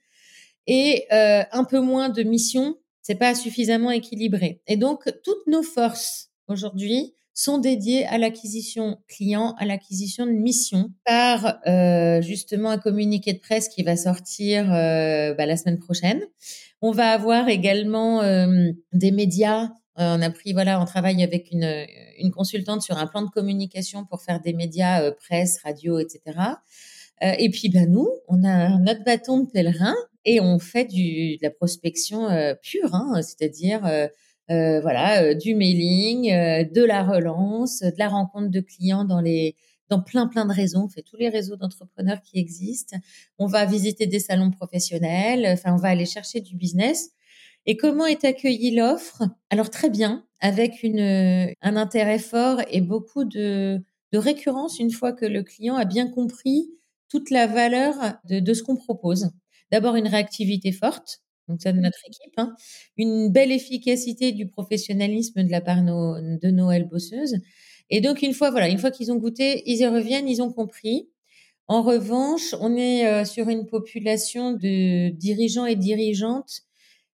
Et euh, un peu moins de missions, c'est pas suffisamment équilibré. Et donc, toutes nos forces aujourd'hui sont dédiées à l'acquisition client, à l'acquisition de missions, par euh, justement un communiqué de presse qui va sortir euh, bah, la semaine prochaine. On va avoir également euh, des médias Euh, on a pris, voilà, on travaille avec une, une consultante sur un plan de communication pour faire des médias, euh, presse, radio, et cetera. Euh, et puis, ben, nous, on a notre bâton de pèlerin et on fait du, de la prospection euh, pure, hein, c'est-à-dire, euh, euh, voilà, euh, du mailing, euh, de la relance, de la rencontre de clients dans les, dans plein, plein de réseaux. On fait tous les réseaux d'entrepreneurs qui existent. On va visiter des salons professionnels. Enfin, on va aller chercher du business. Et comment est accueillie l'offre? Alors, très bien, avec une, un intérêt fort et beaucoup de, de récurrence une fois que le client a bien compris toute la valeur de, de ce qu'on propose. D'abord, une réactivité forte, donc ça de notre équipe, hein, une belle efficacité du professionnalisme de la part nos, de nos ElleBosseuses. Et donc, une fois, voilà, une fois qu'ils ont goûté, ils y reviennent, ils ont compris. En revanche, on est euh, sur une population de dirigeants et dirigeantes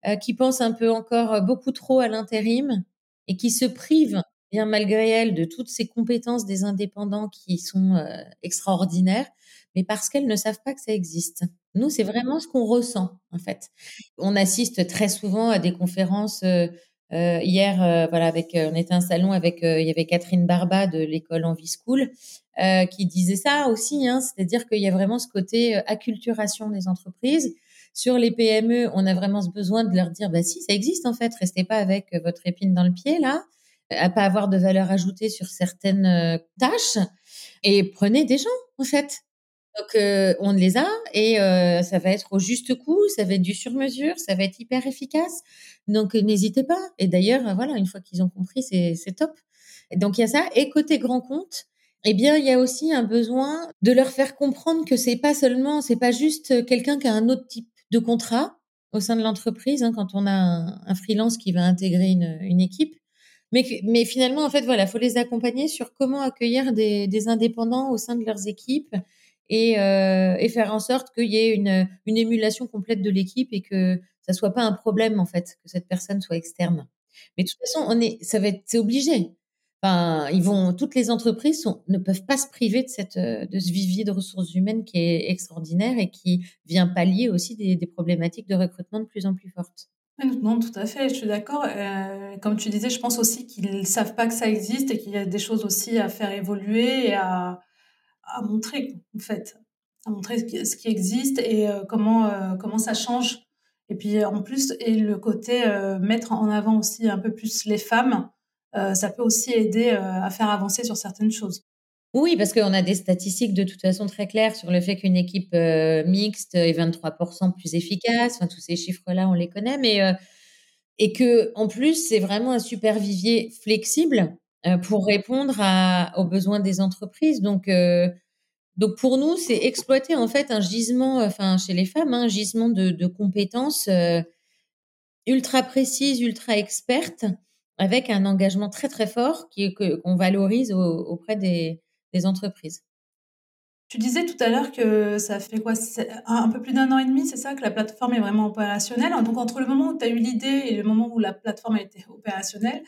euh, qui pensent un peu encore beaucoup trop à l'intérim et qui se privent, bien malgré elles, de toutes ces compétences des indépendants qui sont euh, extraordinaires, mais parce qu'elles ne savent pas que ça existe. Nous, c'est vraiment ce qu'on ressent, en fait. On assiste très souvent à des conférences... Euh, Euh, hier, euh, voilà, avec, euh, on était à un salon avec, euh, il y avait Catherine Barba de l'école Envie School euh, qui disait ça aussi, hein, c'est-à-dire qu'il y a vraiment ce côté euh, acculturation des entreprises. Sur les P M E, on a vraiment ce besoin de leur dire, bah si, ça existe en fait, restez pas avec euh, votre épine dans le pied là, à pas avoir de valeur ajoutée sur certaines euh, tâches et prenez des gens en fait. Donc euh, on les a et euh, ça va être au juste coût, ça va être du sur-mesure, ça va être hyper efficace. Donc euh, n'hésitez pas. Et d'ailleurs, euh, voilà, une fois qu'ils ont compris, c'est, c'est top. Et donc il y a ça. Et côté grand compte, eh bien il y a aussi un besoin de leur faire comprendre que c'est pas seulement, c'est pas juste quelqu'un qui a un autre type de contrat au sein de l'entreprise, hein, quand on a un, un freelance qui va intégrer une, une équipe. Mais, mais finalement, en fait, voilà, faut les accompagner sur comment accueillir des, des indépendants au sein de leurs équipes. Et, euh, et faire en sorte qu'il y ait une, une émulation complète de l'équipe et que ça soit pas un problème, en fait, que cette personne soit externe. Mais de toute façon, on est, ça va être, c'est obligé. Enfin, ils vont, toutes les entreprises sont, ne peuvent pas se priver de cette, de ce vivier de ressources humaines qui est extraordinaire et qui vient pallier aussi des, des problématiques de recrutement de plus en plus fortes. Non, tout à fait, je suis d'accord. Euh, comme tu disais, je pense aussi qu'ils savent pas que ça existe et qu'il y a des choses aussi à faire évoluer et à, à montrer, en fait, à montrer ce qui, ce qui existe et euh, comment, euh, comment ça change. Et puis, en plus, et le côté euh, mettre en avant aussi un peu plus les femmes, euh, ça peut aussi aider euh, à faire avancer sur certaines choses. Oui, parce qu'on a des statistiques de toute façon très claires sur le fait qu'une équipe euh, mixte est vingt-trois pour cent plus efficace. Enfin, tous ces chiffres-là, on les connaît. Mais, euh, et qu'en plus, c'est vraiment un super vivier flexible pour répondre à, aux besoins des entreprises. Donc, euh, donc pour nous, c'est exploiter en fait un gisement, enfin chez les femmes, hein, un gisement de, de compétences euh, ultra précises, ultra expertes, avec un engagement très très fort qui, que, qu'on valorise au, auprès des, des entreprises. Tu disais tout à l'heure que ça fait quoi, un peu plus d'un an et demi, c'est ça, que la plateforme est vraiment opérationnelle. Donc, entre le moment où tu as eu l'idée et le moment où la plateforme a été opérationnelle,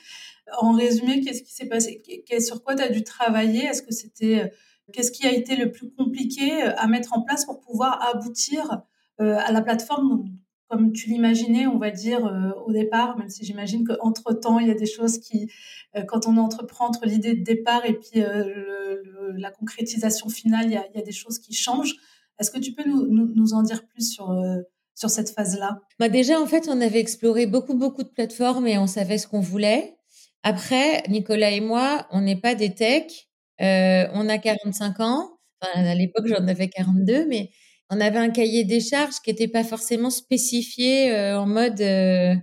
en résumé, qu'est-ce qui s'est passé? Sur quoi tu as dû travailler? Est-ce que c'était, qu'est-ce qui a été le plus compliqué à mettre en place pour pouvoir aboutir à la plateforme comme tu l'imaginais, on va dire, euh, au départ, même si j'imagine qu'entre-temps, il y a des choses qui, euh, quand on entreprend entre l'idée de départ et puis euh, le, le, la concrétisation finale, il y, a, il y a des choses qui changent. Est-ce que tu peux nous, nous, nous en dire plus sur, euh, sur cette phase-là ? Bah déjà, en fait, on avait exploré beaucoup, beaucoup de plateformes et on savait ce qu'on voulait. Après, Nicolas et moi, on n'est pas des techs. Euh, on a quarante-cinq ans. Enfin, à l'époque, j'en avais quarante-deux, mais... On avait un cahier des charges qui n'était pas forcément spécifié euh, en mode euh,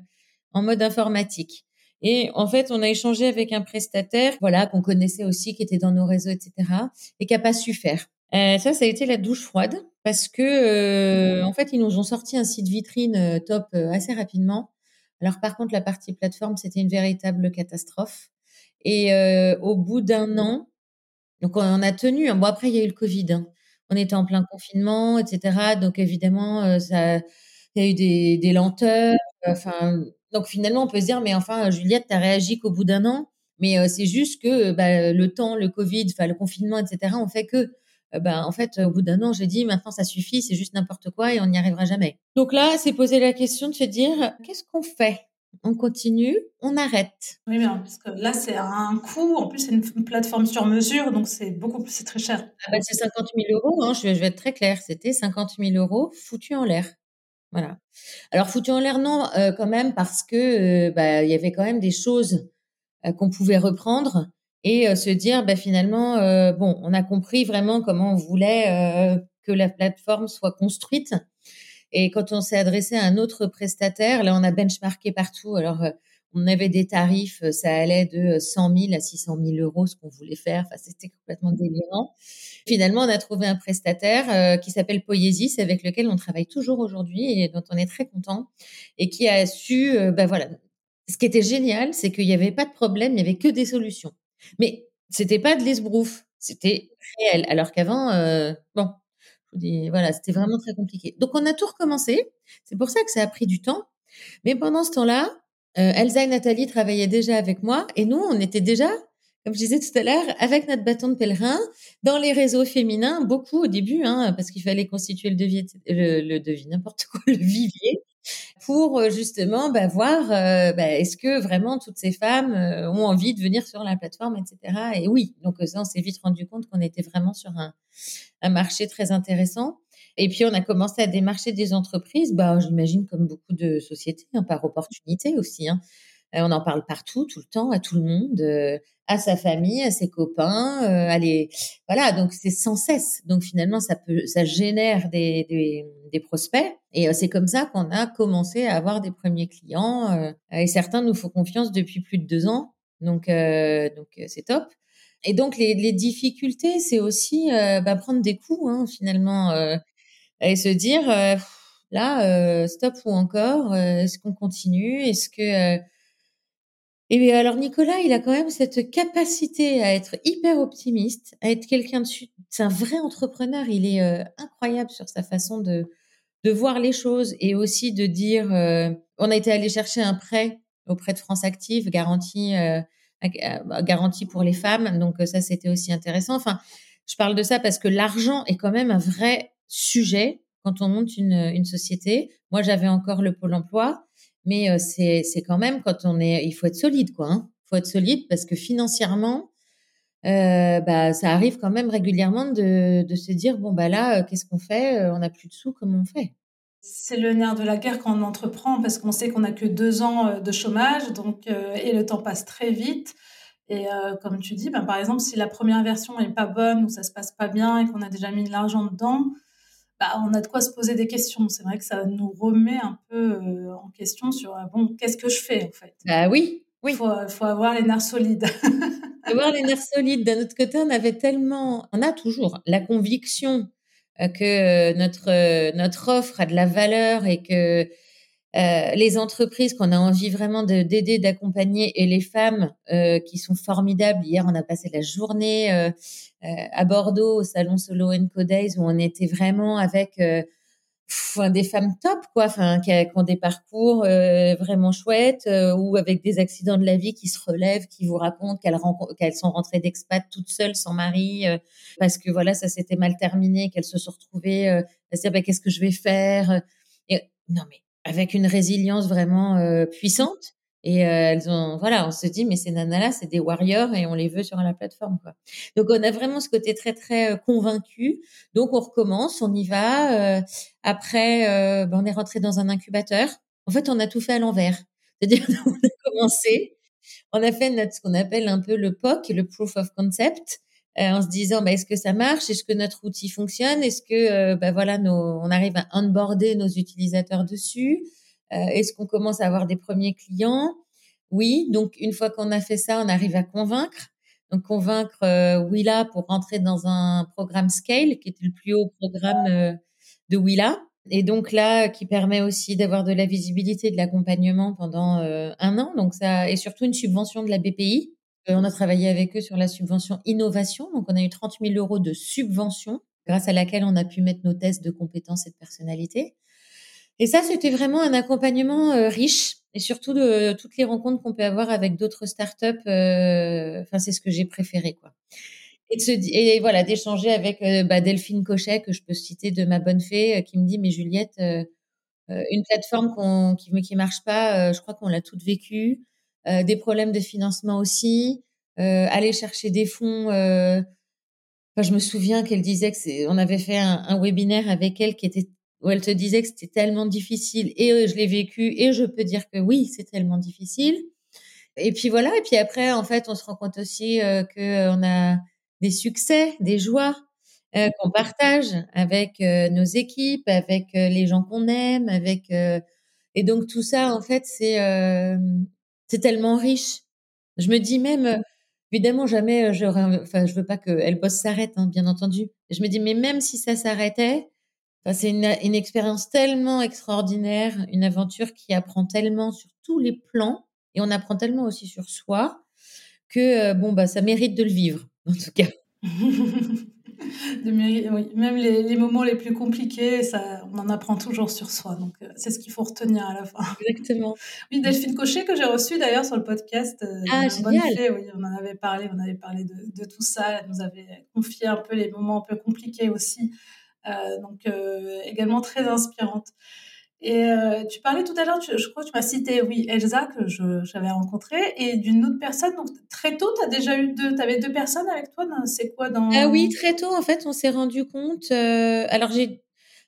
en mode informatique. Et en fait, on a échangé avec un prestataire, voilà, qu'on connaissait aussi, qui était dans nos réseaux, et cetera, et qui n'a pas su faire. Euh, ça, ça a été la douche froide parce que euh, en fait, ils nous ont sorti un site vitrine euh, top euh, assez rapidement. Alors par contre, la partie plateforme, c'était une véritable catastrophe. Et euh, au bout d'un an, donc on, on a tenu. Hein, bon, après, il y a eu le Covid. Hein. On était en plein confinement, et cetera. Donc, évidemment, ça, il y a eu des, des lenteurs. Enfin, donc, finalement, on peut se dire, mais enfin, Juliette, tu as réagi qu'au bout d'un an. Mais euh, c'est juste que bah, le temps, le Covid, enfin, le confinement, et cetera, on fait que, euh, bah, en fait, au bout d'un an, j'ai dit, maintenant, ça suffit, c'est juste n'importe quoi et on n'y arrivera jamais. Donc là, c'est poser la question de se dire, qu'est-ce qu'on fait? on continue, on arrête. Oui, mais parce que là, c'est un coût. En plus, c'est une plateforme sur mesure, donc c'est beaucoup plus, c'est très cher. Ah ben, c'est cinquante mille euros, hein, je, vais, je vais être très claire. C'était cinquante mille euros foutus en l'air. Voilà. Alors, foutus en l'air, non, euh, quand même, parce que euh, bah, y avait quand même des choses euh, qu'on pouvait reprendre et euh, se dire, bah, finalement, euh, bon, on a compris vraiment comment on voulait euh, que la plateforme soit construite. Et quand on s'est adressé à un autre prestataire, là, on a benchmarké partout. Alors, on avait des tarifs, ça allait de cent mille à six cent mille euros, ce qu'on voulait faire. Enfin, c'était complètement délirant. Finalement, on a trouvé un prestataire qui s'appelle Poiesis, avec lequel on travaille toujours aujourd'hui et dont on est très content, et qui a su, ben voilà. Ce qui était génial, c'est qu'il n'y avait pas de problème, il n'y avait que des solutions. Mais c'était pas de l'esbrouf, c'était réel. Alors qu'avant, euh, bon. Voilà, c'était vraiment très compliqué. Donc, on a tout recommencé. C'est pour ça que ça a pris du temps. Mais pendant ce temps-là, euh, Elsa et Nathalie travaillaient déjà avec moi. Et nous, on était déjà, comme je disais tout à l'heure, avec notre bâton de pèlerin dans les réseaux féminins, beaucoup au début, hein, parce qu'il fallait constituer le devis, le, le devis, n'importe quoi, le vivier, pour justement bah, voir euh, bah, est-ce que vraiment toutes ces femmes euh, ont envie de venir sur la plateforme, et cetera. Et oui, donc ça, on s'est vite rendu compte qu'on était vraiment sur un, un marché très intéressant. Et puis, on a commencé à démarcher des entreprises, bah, j'imagine comme beaucoup de sociétés, hein, par opportunité aussi. Hein. Euh, on en parle partout, tout le temps, à tout le monde, euh, à sa famille, à ses copains. Euh, à les... Voilà, donc c'est sans cesse. Donc finalement, ça, peut, ça génère des... des des prospects. Et c'est comme ça qu'on a commencé à avoir des premiers clients. Euh, et certains nous font confiance depuis plus de deux ans. Donc, euh, donc c'est top. Et donc, les, les difficultés, c'est aussi euh, bah, prendre des coups, hein, finalement, euh, et se dire, euh, là, euh, stop ou encore, euh, est-ce qu'on continue ? Est-ce que... Euh... Et bien, alors, Nicolas, il a quand même cette capacité à être hyper optimiste, à être quelqu'un de... C'est un vrai entrepreneur. Il est euh, incroyable sur sa façon de... de voir les choses et aussi de dire, euh, on a été allé chercher un prêt auprès de France Active, garantie, euh, garantie pour les femmes. Donc, ça, c'était aussi intéressant. Enfin, je parle de ça parce que l'argent est quand même un vrai sujet quand on monte une, une société. Moi, j'avais encore le Pôle emploi, mais euh, c'est, c'est quand même quand on est, il faut être solide, quoi, hein. Il faut être solide parce que financièrement, Euh, bah, ça arrive quand même régulièrement de, de se dire, bon, bah là, euh, qu'est-ce qu'on fait ? On n'a plus de sous, comment on fait ? C'est le nerf de la guerre quand on entreprend, parce qu'on sait qu'on n'a que deux ans de chômage, donc, euh, et le temps passe très vite. Et euh, comme tu dis, bah, par exemple, si la première version n'est pas bonne ou ça ne se passe pas bien et qu'on a déjà mis de l'argent dedans, bah, on a de quoi se poser des questions. C'est vrai que ça nous remet un peu euh, en question sur, euh, bon, qu'est-ce que je fais en fait ? Bah oui, oui. Il faut, faut avoir les nerfs solides. Avoir les nerfs solides. D'un autre côté, on avait tellement, on a toujours la conviction que notre notre offre a de la valeur et que euh, les entreprises qu'on a envie vraiment de, d'aider, d'accompagner, et les femmes euh, qui sont formidables. Hier, on a passé la journée euh, à Bordeaux au salon Solo and Co-Days où on était vraiment avec euh, Enfin, des femmes top, quoi, enfin, qui, qui ont des parcours euh, vraiment chouettes euh, ou avec des accidents de la vie qui se relèvent, qui vous racontent qu'elles, qu'elles sont rentrées d'expat toutes seules, sans mari, euh, parce que voilà, ça s'était mal terminé, qu'elles se sont retrouvées euh, à se dire bah, qu'est-ce que je vais faire ? Et, non, mais avec une résilience vraiment euh, puissante. Et euh, elles ont, voilà, on se dit, mais ces nanas-là, c'est des warriors et on les veut sur la plateforme, quoi. Donc, on a vraiment ce côté très, très euh, convaincu. Donc, on recommence, on y va. Euh, après, euh, ben, on est rentré dans un incubateur. En fait, on a tout fait à l'envers. C'est-à-dire, on a commencé, on a fait notre, ce qu'on appelle un peu le P O C, le Proof of Concept, euh, en se disant, ben, est-ce que ça marche ? Est-ce que notre outil fonctionne ? Est-ce que, euh, ben, voilà, nos, on arrive à onboarder nos utilisateurs dessus ? Euh, est-ce qu'on commence à avoir des premiers clients ? Oui, donc une fois qu'on a fait ça, on arrive à convaincre. Donc convaincre euh, Willa pour rentrer dans un programme Scale, qui était le plus haut programme euh, de Willa. Et donc là, qui permet aussi d'avoir de la visibilité, de l'accompagnement pendant euh, un an. Donc ça, et surtout une subvention de la B P I. Euh, on a travaillé avec eux sur la subvention innovation. Donc on a eu trente mille euros de subvention, grâce à laquelle on a pu mettre nos tests de compétences et de personnalité. Et ça, c'était vraiment un accompagnement euh, riche, et surtout de euh, toutes les rencontres qu'on peut avoir avec d'autres startups. Enfin, euh, c'est ce que j'ai préféré, quoi. Et de se, et voilà, d'échanger avec euh, bah, Delphine Cochet, que je peux citer de ma bonne fée, euh, qui me dit, mais Juliette, euh, Euh, une plateforme qu'on, qui ne marche pas, euh, je crois qu'on l'a toutes vécu. Euh, des problèmes de financement aussi. Euh, aller chercher des fonds. Euh, enfin, je me souviens qu'elle disait que c'est, on avait fait un, un webinaire avec elle qui était, où elle te disait que c'était tellement difficile. Et euh, je l'ai vécu et je peux dire que oui, c'est tellement difficile. Et puis voilà. Et puis après, en fait, on se rend compte aussi euh, qu'on a des succès, des joies euh, qu'on partage avec euh, nos équipes, avec euh, les gens qu'on aime, avec. Euh... Et donc tout ça, en fait, c'est euh, c'est tellement riche. Je me dis même. Évidemment, jamais, j'aurais, enfin, je veux pas que ElleBoss s'arrête, hein, bien entendu. Je me dis, mais même si ça s'arrêtait, enfin, c'est une, une expérience tellement extraordinaire, une aventure qui apprend tellement sur tous les plans, et on apprend tellement aussi sur soi, que, bon, bah, ça mérite de le vivre, en tout cas. de mériter, oui. Même les, les moments les plus compliqués, ça, on en apprend toujours sur soi. Donc, euh, c'est ce qu'il faut retenir à la fin. Exactement. Oui, Delphine Cochet, que j'ai reçue d'ailleurs sur le podcast. Euh, ah, génial. Fait, oui, on en avait parlé, on avait parlé de, de tout ça. Elle nous avait confié un peu les moments un peu compliqués aussi. Euh, donc, euh, également très inspirante. Et euh, tu parlais tout à l'heure, tu, je crois que tu m'as cité, oui, Elsa, que je, j'avais rencontrée, et d'une autre personne. Donc, très tôt, tu as déjà eu deux, tu avais deux personnes avec toi. C'est quoi dans... Ah oui, très tôt, en fait, on s'est rendu compte. Euh, alors, j'ai,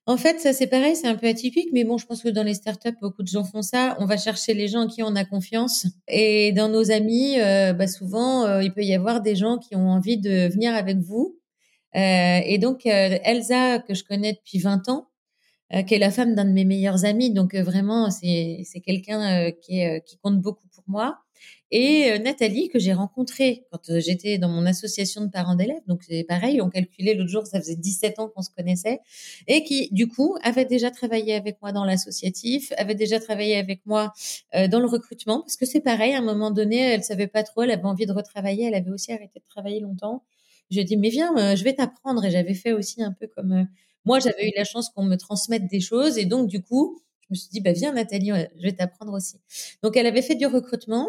en fait, ça, c'est pareil, c'est un peu atypique, mais bon, je pense que dans les startups, beaucoup de gens font ça. On va chercher les gens en qui on a confiance. Et dans nos amis, euh, bah, souvent, euh, il peut y avoir des gens qui ont envie de venir avec vous. Euh, et donc, euh, Elsa, que je connais depuis vingt ans, Euh, qui est la femme d'un de mes meilleurs amis, donc euh, vraiment c'est c'est quelqu'un euh, qui est, euh, qui compte beaucoup pour moi. Et euh, Nathalie, que j'ai rencontrée quand euh, j'étais dans mon association de parents d'élèves, donc c'est pareil, on calculait l'autre jour, ça faisait dix-sept ans qu'on se connaissait, et qui du coup avait déjà travaillé avec moi dans l'associatif, avait déjà travaillé avec moi euh, dans le recrutement, parce que c'est pareil, à un moment donné, elle savait pas trop, elle avait envie de retravailler, elle avait aussi arrêté de travailler longtemps. Je dis mais viens, euh, je vais t'apprendre, et j'avais fait aussi un peu comme euh, moi, j'avais eu la chance qu'on me transmette des choses. Et donc, du coup, je me suis dit, bah, viens, Nathalie, je vais t'apprendre aussi. Donc, elle avait fait du recrutement.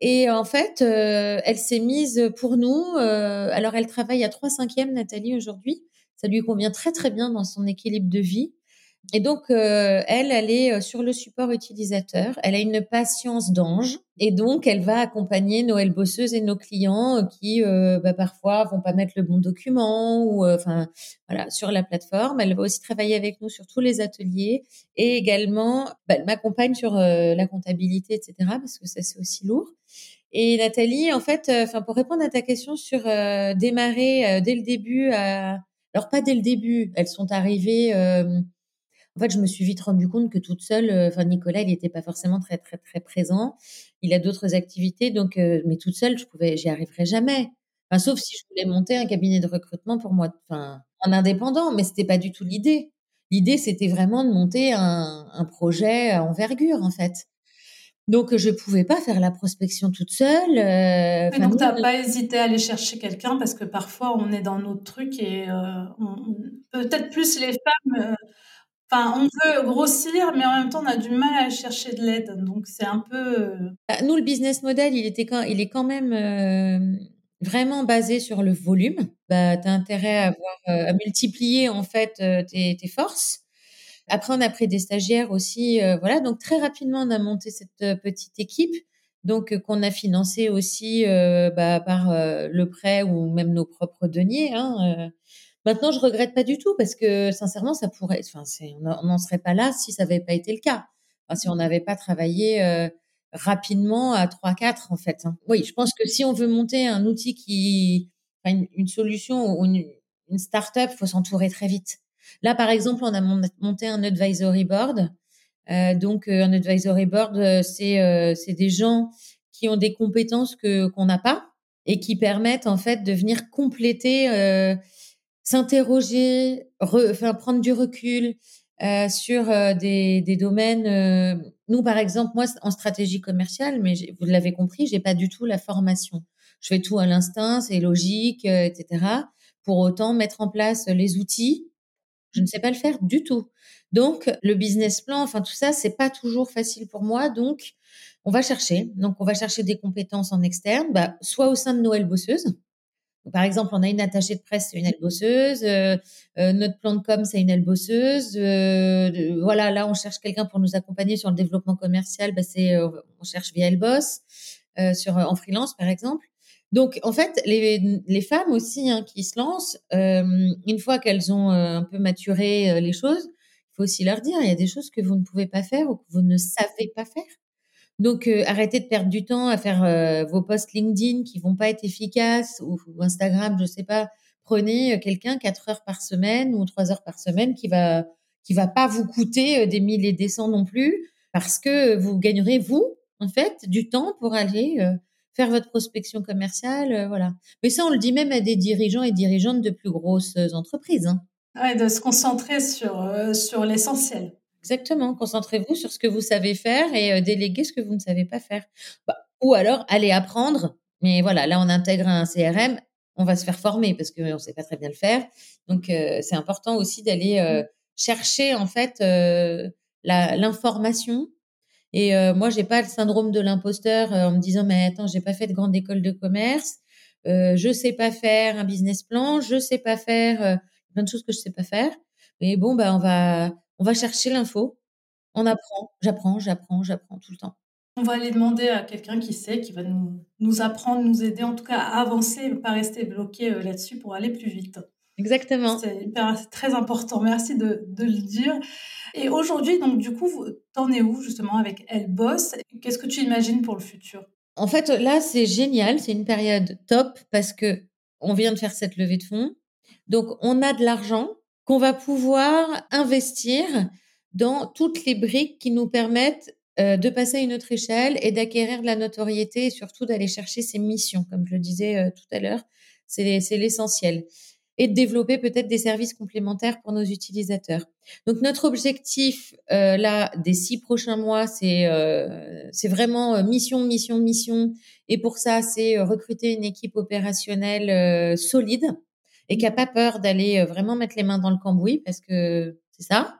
Et en fait, euh, elle s'est mise pour nous. Euh, alors, elle travaille à trois cinquièmes, Nathalie, aujourd'hui. Ça lui convient très, très bien dans son équilibre de vie. Et donc, euh, elle, elle est sur le support utilisateur. Elle a une patience d'ange. Et donc, elle va accompagner nos ElleBosseuses et nos clients qui, euh, bah, parfois, vont pas mettre le bon document ou, enfin, euh, voilà, sur la plateforme. Elle va aussi travailler avec nous sur tous les ateliers et également, bah, elle m'accompagne sur euh, la comptabilité, et cetera, parce que ça, c'est aussi lourd. Et Nathalie, en fait, enfin, euh, pour répondre à ta question sur euh, démarrer euh, dès le début, à... alors pas dès le début, elles sont arrivées. Euh, En fait, je me suis vite rendu compte que toute seule, enfin euh, Nicolas, il n'était pas forcément très très très présent. Il a d'autres activités, donc euh, mais toute seule, je pouvais, j'y arriverais jamais. Enfin, sauf si je voulais monter un cabinet de recrutement pour moi, enfin en indépendant, mais c'était pas du tout l'idée. L'idée, c'était vraiment de monter un, un projet à envergure, en fait. Donc, je pouvais pas faire la prospection toute seule. Euh, donc, nous, t'as on... pas hésité à aller chercher quelqu'un parce que parfois, on est dans notre truc et euh, on... peut-être plus les femmes. Euh... Enfin, on veut grossir, mais en même temps, on a du mal à chercher de l'aide. Donc, c'est un peu... Nous, le business model, il, était quand... il est quand même euh, vraiment basé sur le volume. Bah, tu as intérêt à, avoir, euh, à multiplier, en fait, euh, tes, tes forces. Après, on a pris des stagiaires aussi. Euh, voilà. Donc, très rapidement, on a monté cette petite équipe donc euh, qu'on a financée aussi euh, bah, par euh, le prêt ou même nos propres deniers, hein, euh. Maintenant, je regrette pas du tout parce que sincèrement, ça pourrait, enfin, c'est, on n'en serait pas là si ça n'avait pas été le cas. Enfin, si on n'avait pas travaillé euh, rapidement à trois quatre en fait. Hein. Oui, je pense que si on veut monter un outil qui, enfin, une, une solution ou une, une start-up, faut s'entourer très vite. Là, par exemple, on a monté un advisory board. Euh, donc, un advisory board, c'est euh, c'est des gens qui ont des compétences que qu'on n'a pas et qui permettent en fait de venir compléter. Euh, s'interroger, re, enfin, prendre du recul euh, sur euh, des, des domaines. Euh, nous, par exemple, moi, en stratégie commerciale, mais j'ai, vous l'avez compris, j'ai pas du tout la formation. Je fais tout à l'instinct, c'est logique, euh, et cetera. Pour autant, mettre en place les outils, je ne sais pas le faire du tout. Donc, le business plan, enfin, tout ça, c'est pas toujours facile pour moi. Donc, on va chercher. Donc, on va chercher des compétences en externe, bah, soit au sein de nos ElleBosseuses, Par exemple, on a une attachée de presse, c'est une ElleBosseuse. Euh, euh, notre plan de com, c'est une ElleBosseuse. Euh, de, voilà, là, on cherche quelqu'un pour nous accompagner sur le développement commercial. Ben c'est, euh, on cherche via ElleBoss, euh, sur en freelance, par exemple. Donc, en fait, les, les femmes aussi hein, qui se lancent, euh, une fois qu'elles ont euh, un peu maturé euh, les choses, il faut aussi leur dire, il y a des choses que vous ne pouvez pas faire ou que vous ne savez pas faire. Donc, euh, arrêtez de perdre du temps à faire euh, vos posts LinkedIn qui vont pas être efficaces ou, ou Instagram, je sais pas. Prenez euh, quelqu'un quatre heures par semaine ou trois heures par semaine qui va qui va pas vous coûter euh, des mille et des cents non plus, parce que vous gagnerez vous en fait du temps pour aller euh, faire votre prospection commerciale, euh, voilà. Mais ça, on le dit même à des dirigeants et dirigeantes de plus grosses entreprises. Hein. Ouais, de se concentrer sur euh, sur l'essentiel. Exactement. Concentrez-vous sur ce que vous savez faire et déléguez ce que vous ne savez pas faire. Bah, ou alors, allez apprendre. Mais voilà, là, on intègre un C R M. On va se faire former parce qu'on ne sait pas très bien le faire. Donc, euh, c'est important aussi d'aller euh, chercher, en fait, euh, la, l'information. Et euh, moi, je n'ai pas le syndrome de l'imposteur euh, en me disant « Mais attends, je n'ai pas fait de grande école de commerce. Euh, je ne sais pas faire un business plan. Je ne sais pas faire euh, plein de choses que je ne sais pas faire. » Mais bon, bah, on va... On va chercher l'info, on apprend, j'apprends, j'apprends, j'apprends tout le temps. On va aller demander à quelqu'un qui sait, qui va nous, nous apprendre, nous aider, en tout cas à avancer, pas rester bloqué là-dessus pour aller plus vite. Exactement. C'est hyper, c'est très important, merci de, de le dire. Et aujourd'hui, donc du coup, t'en es où justement avec ElleBoss? Qu'est-ce que tu imagines pour le futur? En fait, là, c'est génial, c'est une période top parce qu'on vient de faire cette levée de fonds. Donc, on a de l'argent qu'on va pouvoir investir dans toutes les briques qui nous permettent euh, de passer à une autre échelle et d'acquérir de la notoriété et surtout d'aller chercher ses missions, comme je le disais euh, tout à l'heure, c'est, c'est l'essentiel. Et de développer peut-être des services complémentaires pour nos utilisateurs. Donc, notre objectif euh, là des six prochains mois, c'est, euh, c'est vraiment euh, mission, mission, mission. Et pour ça, c'est euh, recruter une équipe opérationnelle euh, solide, et qui n'a pas peur d'aller vraiment mettre les mains dans le cambouis, parce que c'est ça.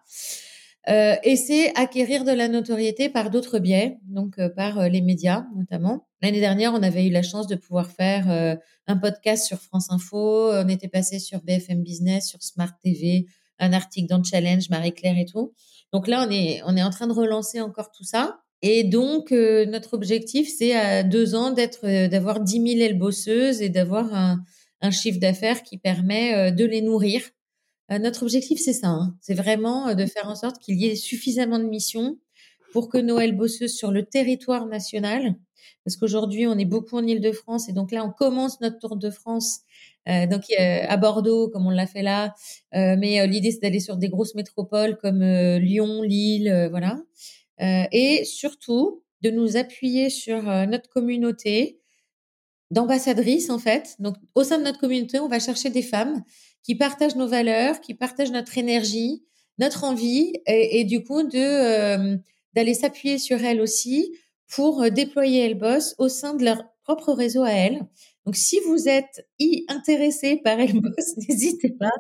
Euh, et c'est acquérir de la notoriété par d'autres biais, donc euh, par euh, les médias notamment. L'année dernière, on avait eu la chance de pouvoir faire euh, un podcast sur France Info, on était passé sur B F M Business, sur Smart T V, un article dans Challenge, Marie-Claire et tout. Donc là, on est, on est en train de relancer encore tout ça. Et donc, euh, notre objectif, c'est à deux ans d'être, euh, d'avoir dix mille ElleBosseuses et d'avoir un... un chiffre d'affaires qui permet de les nourrir. Euh, notre objectif, c'est ça. Hein. C'est vraiment de faire en sorte qu'il y ait suffisamment de missions pour que nos ElleBosseuses sur le territoire national, parce qu'aujourd'hui, on est beaucoup en Île-de-France, et donc là, on commence notre tour de France euh, donc euh, à Bordeaux, comme on l'a fait là. Euh, mais euh, l'idée, c'est d'aller sur des grosses métropoles comme euh, Lyon, Lille, euh, voilà. Euh, et surtout, de nous appuyer sur euh, notre communauté d'ambassadrices, en fait. Donc, au sein de notre communauté, on va chercher des femmes qui partagent nos valeurs, qui partagent notre énergie, notre envie, et, et du coup, de, euh, d'aller s'appuyer sur elles aussi pour déployer ElleBoss au sein de leur propre réseau à elles. Donc, si vous êtes y intéressé par ElleBoss, n'hésitez pas.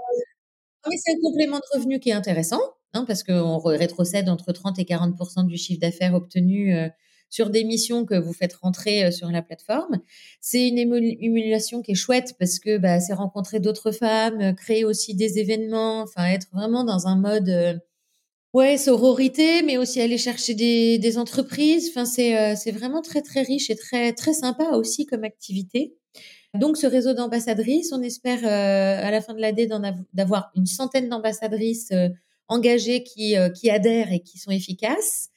Mais c'est un complément de revenu qui est intéressant, hein, parce qu'on rétrocède entre trente et quarante pour cent du chiffre d'affaires obtenu euh, sur des missions que vous faites rentrer sur la plateforme. C'est une émulation qui est chouette parce que bah, c'est rencontrer d'autres femmes, créer aussi des événements, enfin être vraiment dans un mode euh, ouais sororité, mais aussi aller chercher des, des entreprises. Enfin c'est euh, c'est vraiment très très riche et très très sympa aussi comme activité. Donc ce réseau d'ambassadrices, on espère euh, à la fin de l'année d'en av- d'avoir une centaine d'ambassadrices euh, engagées qui euh, qui adhèrent et qui sont efficaces.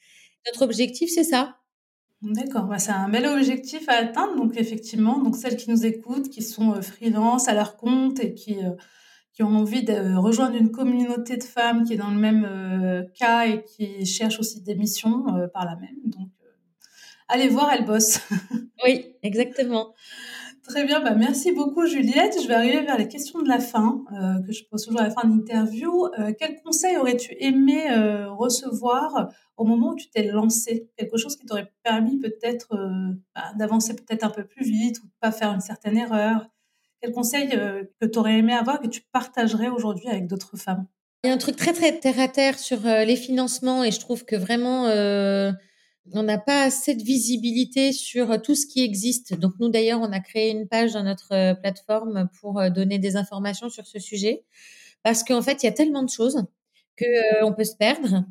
Notre objectif, c'est ça. D'accord, bah c'est un bel objectif à atteindre. Donc effectivement, donc celles qui nous écoutent, qui sont freelance à leur compte et qui, euh, qui ont envie de rejoindre une communauté de femmes qui est dans le même euh, cas et qui cherchent aussi des missions euh, par la même. Donc euh, allez voir ElleBoss. Oui, exactement. Très bien, bah merci beaucoup Juliette. Je vais arriver vers les questions de la fin, euh, que je pose toujours à la fin de l'interview. Euh, quel conseil aurais-tu aimé euh, recevoir au moment où tu t'es lancée? Quelque chose qui t'aurait permis peut-être euh, bah, d'avancer peut-être un peu plus vite ou de ne pas faire une certaine erreur. Quel conseil euh, que tu aurais aimé avoir, que tu partagerais aujourd'hui avec d'autres femmes? Il y a un truc très très terre à terre sur euh, les financements, et je trouve que vraiment... Euh... on n'a pas assez de visibilité sur tout ce qui existe. Donc nous, d'ailleurs, on a créé une page dans notre plateforme pour donner des informations sur ce sujet, parce qu'en fait, il y a tellement de choses que euh, on peut se perdre.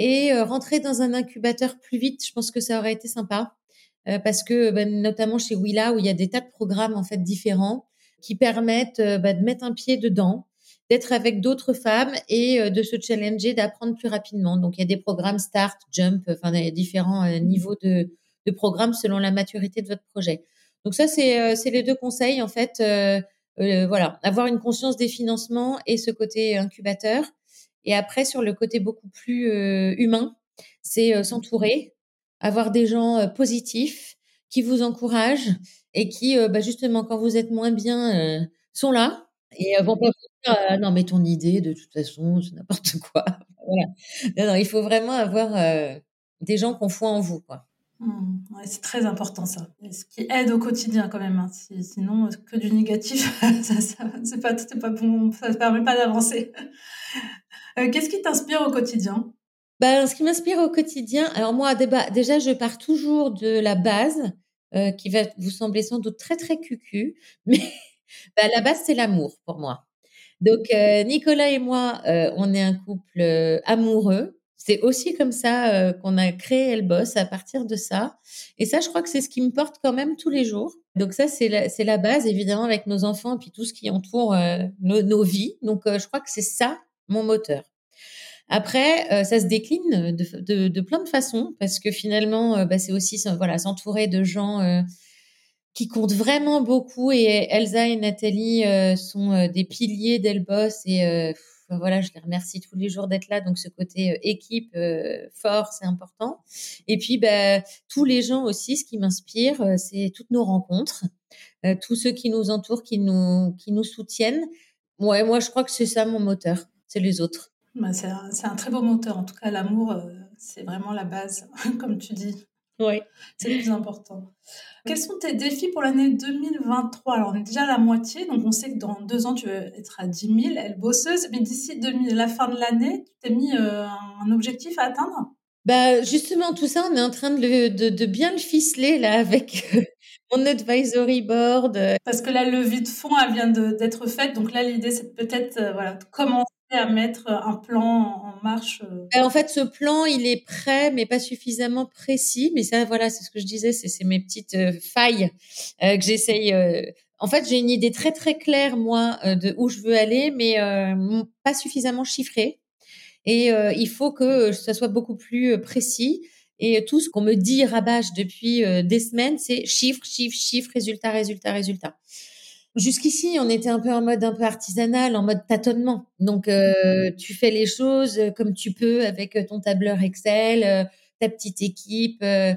Et euh, rentrer dans un incubateur plus vite, je pense que ça aurait été sympa, euh, parce que bah, notamment chez Willa, où il y a des tas de programmes en fait différents qui permettent euh, bah, de mettre un pied dedans, d'être avec d'autres femmes et euh, de se challenger, d'apprendre plus rapidement. Donc il y a des programmes Start, Jump, enfin il y a différents euh, niveaux de, de programmes selon la maturité de votre projet. Donc ça c'est euh, c'est les deux conseils en fait, euh, euh, voilà, avoir une conscience des financements et ce côté incubateur. Et après, sur le côté beaucoup plus euh, humain, c'est euh, s'entourer, avoir des gens euh, positifs qui vous encouragent et qui, euh, bah, justement, quand vous êtes moins bien, euh, sont là et euh, vont pas vous dire euh, « Non, mais ton idée, de toute façon, c'est n'importe quoi. » Voilà. Non, non, il faut vraiment avoir euh, des gens qu'on foi en vous, quoi. Mmh, ouais, c'est très important ça. Et ce qui aide au quotidien quand même. Hein. Si, sinon, que du négatif, ça, ça c'est pas, c'est pas bon, ça ne permet pas d'avancer. Euh, qu'est-ce qui t'inspire au quotidien ? Ben, ce qui m'inspire au quotidien, alors moi, déjà, je pars toujours de la base, euh, qui va vous sembler sans doute très, très cucu, mais ben, la base, c'est l'amour pour moi. Donc, euh, Nicolas et moi, euh, on est un couple euh, amoureux. C'est aussi comme ça euh, qu'on a créé ElleBoss, à partir de ça. Et ça, je crois que c'est ce qui me porte quand même tous les jours. Donc ça, c'est la, c'est la base, évidemment, avec nos enfants et puis tout ce qui entoure euh, nos, nos vies. Donc, euh, je crois que c'est ça, mon moteur. Après, euh, ça se décline de, de, de plein de façons, parce que finalement, euh, bah, c'est aussi voilà, s'entourer de gens euh, qui comptent vraiment beaucoup. Et Elsa et Nathalie euh, sont euh, des piliers d'ElleBoss et... Euh, voilà, je les remercie tous les jours d'être là. Donc, ce côté euh, équipe euh, fort, c'est important. Et puis, bah, tous les gens aussi, ce qui m'inspire, euh, c'est toutes nos rencontres, euh, tous ceux qui nous entourent, qui nous, qui nous soutiennent. Ouais, moi, je crois que c'est ça mon moteur, c'est les autres. Bah, c'est, un, c'est un très beau moteur. En tout cas, l'amour, euh, c'est vraiment la base, comme tu dis. Oui. C'est le plus important. Quels sont tes défis pour l'année deux mille vingt-trois ? Alors, on est déjà à la moitié, donc on sait que dans deux ans, tu vas être à dix mille, ElleBosseuse, mais d'ici deux mille, la fin de l'année, tu t'es mis euh, un objectif à atteindre ? Bah, justement, tout ça, on est en train de, le, de, de bien le ficeler là, avec euh, mon advisory board. Parce que la levée de fonds, elle vient de, d'être faite, donc là, l'idée, c'est peut-être euh, voilà, de commencer à mettre un plan en marche. En fait, ce plan, il est prêt, mais pas suffisamment précis. Mais ça, voilà, c'est ce que je disais, c'est, c'est mes petites euh, failles euh, que j'essaye. Euh... En fait, j'ai une idée très, très claire, moi, euh, de où je veux aller, mais euh, pas suffisamment chiffrée. Et euh, il faut que ça soit beaucoup plus précis. Et tout ce qu'on me dit rabâche depuis euh, des semaines, c'est chiffre, chiffre, chiffre, résultat, résultat, résultat. Jusqu'ici, on était un peu en mode un peu artisanal, en mode tâtonnement. Donc, euh, tu fais les choses comme tu peux avec ton tableur Excel, euh, ta petite équipe, euh,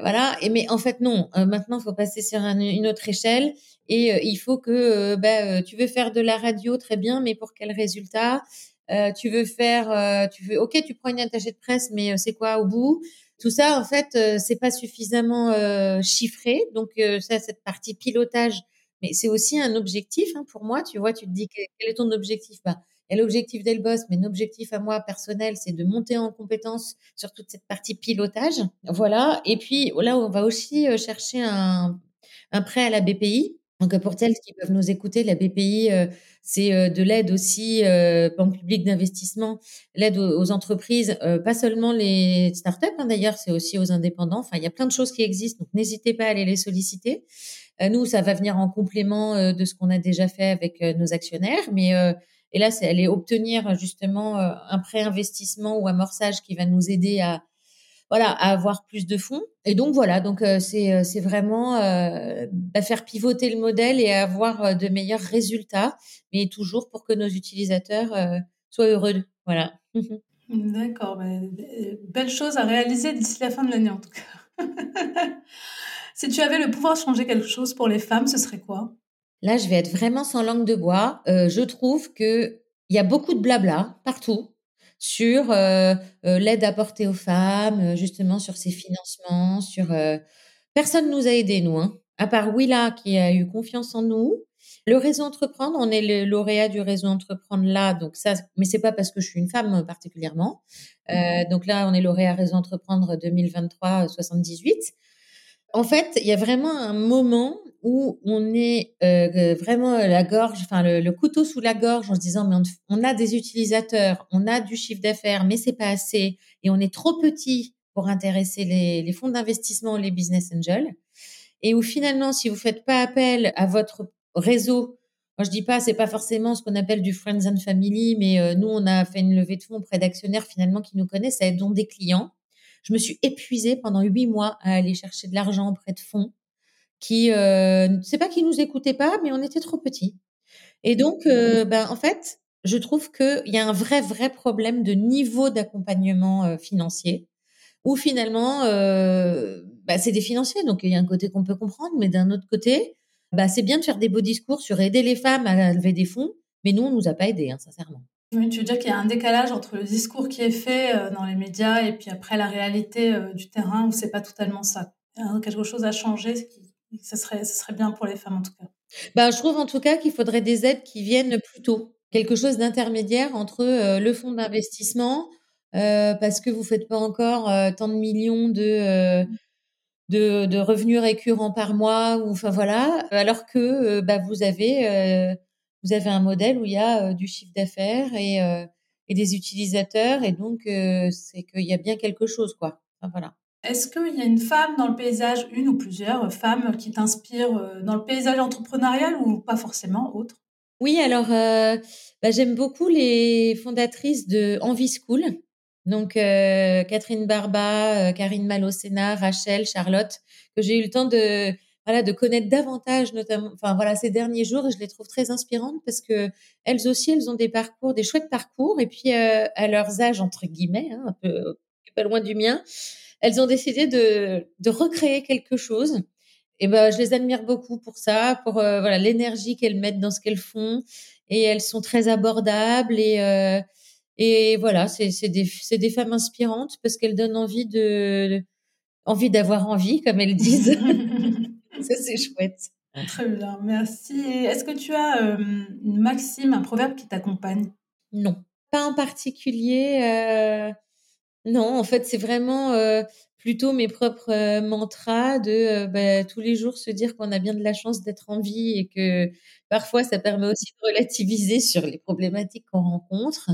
voilà. Et mais en fait, non. Euh, maintenant, il faut passer sur un, une autre échelle et euh, il faut que euh, bah, euh, tu veux faire de la radio, très bien, mais pour quel résultat ? euh, Tu veux faire, euh, tu veux, ok, tu prends une attachée de presse, mais euh, c'est quoi au bout ? Tout ça, en fait, euh, c'est pas suffisamment euh, chiffré. Donc, euh, ça, cette partie pilotage. Mais c'est aussi un objectif, hein, pour moi. Tu vois, tu te dis, quel est ton objectif ? Bah, il y a l'objectif d'ElleBoss, mais l'objectif à moi personnel, c'est de monter en compétence sur toute cette partie pilotage. Voilà. Et puis là, on va aussi chercher un, un prêt à la B P I. Donc, pour celles qui peuvent nous écouter, la B P I, euh, c'est euh, de l'aide aussi, euh, banque publique d'investissement, l'aide aux, aux entreprises, euh, pas seulement les startups, hein, d'ailleurs, c'est aussi aux indépendants. Enfin, il y a plein de choses qui existent, donc n'hésitez pas à aller les solliciter. Euh, nous, ça va venir en complément euh, de ce qu'on a déjà fait avec euh, nos actionnaires, mais euh, et là, c'est aller obtenir justement euh, un prêt investissement ou amorçage qui va nous aider à Voilà, à avoir plus de fonds. Et donc, voilà, donc euh, c'est, c'est vraiment euh, bah, faire pivoter le modèle et avoir euh, de meilleurs résultats, mais toujours pour que nos utilisateurs euh, soient heureux. Voilà. D'accord. Belle chose à réaliser d'ici la fin de l'année, en tout cas. Si tu avais le pouvoir de changer quelque chose pour les femmes, ce serait quoi ? Là, je vais être vraiment sans langue de bois. Euh, je trouve qu'il y a beaucoup de blabla partout. Sur euh, euh, l'aide apportée aux femmes, euh, justement sur ces financements, sur euh... personne nous a aidés, nous, hein, à part Willa qui a eu confiance en nous. Le Réseau Entreprendre, on est le lauréat du Réseau Entreprendre là, donc ça, mais c'est pas parce que je suis une femme particulièrement. Euh, donc là, on est lauréat Réseau Entreprendre deux mille vingt-trois soixante-dix-huit. En fait, il y a vraiment un moment où on est euh, vraiment la gorge, enfin le, le couteau sous la gorge en se disant mais on, on a des utilisateurs, on a du chiffre d'affaires, mais c'est pas assez et on est trop petit pour intéresser les, les fonds d'investissement ou les business angels. Et où finalement, si vous faites pas appel à votre réseau, moi je dis pas, c'est pas forcément ce qu'on appelle du friends and family, mais euh, nous on a fait une levée de fonds auprès d'actionnaires finalement qui nous connaissent, dont des clients. Je me suis épuisée pendant huit mois à aller chercher de l'argent auprès de fonds qui, euh, c'est pas qu'ils nous écoutaient pas, mais on était trop petits. Et donc, euh, ben en fait, je trouve que il y a un vrai vrai problème de niveau d'accompagnement euh, financier, où finalement, euh, ben, c'est des financiers, donc il y a un côté qu'on peut comprendre, mais d'un autre côté, ben, c'est bien de faire des beaux discours sur aider les femmes à lever des fonds, mais nous on nous a pas aidés, hein, sincèrement. Oui, tu veux dire qu'il y a un décalage entre le discours qui est fait euh, dans les médias et puis après la réalité euh, du terrain où c'est pas totalement ça. Il y a quelque chose à changer, ce qui ça serait, ça serait bien pour les femmes en tout cas. Ben, je trouve en tout cas qu'il faudrait des aides qui viennent plus tôt. Quelque chose d'intermédiaire entre euh, le fonds d'investissement, euh, parce que vous faites pas encore euh, tant de millions de, euh, de, de revenus récurrents par mois, ou enfin voilà, alors que euh, bah, vous avez, euh, vous avez un modèle où il y a euh, du chiffre d'affaires et, euh, et des utilisateurs, et donc euh, c'est qu'il y a bien quelque chose, quoi. Enfin, voilà. Est-ce qu'il y a une femme dans le paysage, une ou plusieurs femmes qui t'inspirent dans le paysage entrepreneurial ou pas forcément autre? Oui, alors euh, bah, j'aime beaucoup les fondatrices de Envie School, donc euh, Catherine Barba, euh, Karine Malocena, Rachel, Charlotte, que j'ai eu le temps de voilà de connaître davantage, notamment. Enfin voilà, ces derniers jours, je les trouve très inspirantes parce que elles aussi, elles ont des parcours, des chouettes parcours, et puis euh, à leurs âges entre guillemets, hein, un peu pas loin du mien. Elles ont décidé de, de recréer quelque chose. Et ben, je les admire beaucoup pour ça, pour euh, voilà l'énergie qu'elles mettent dans ce qu'elles font. Et elles sont très abordables. Et, euh, et voilà, c'est, c'est, des, c'est des femmes inspirantes parce qu'elles donnent envie, de, envie d'avoir envie, comme elles disent. Ça, c'est chouette. Très bien, merci. Et est-ce que tu as euh, une maxime, un proverbe qui t'accompagne? Non, pas en particulier. Euh... Non, en fait, c'est vraiment euh, plutôt mes propres euh, mantras de euh, bah, tous les jours se dire qu'on a bien de la chance d'être en vie et que parfois, ça permet aussi de relativiser sur les problématiques qu'on rencontre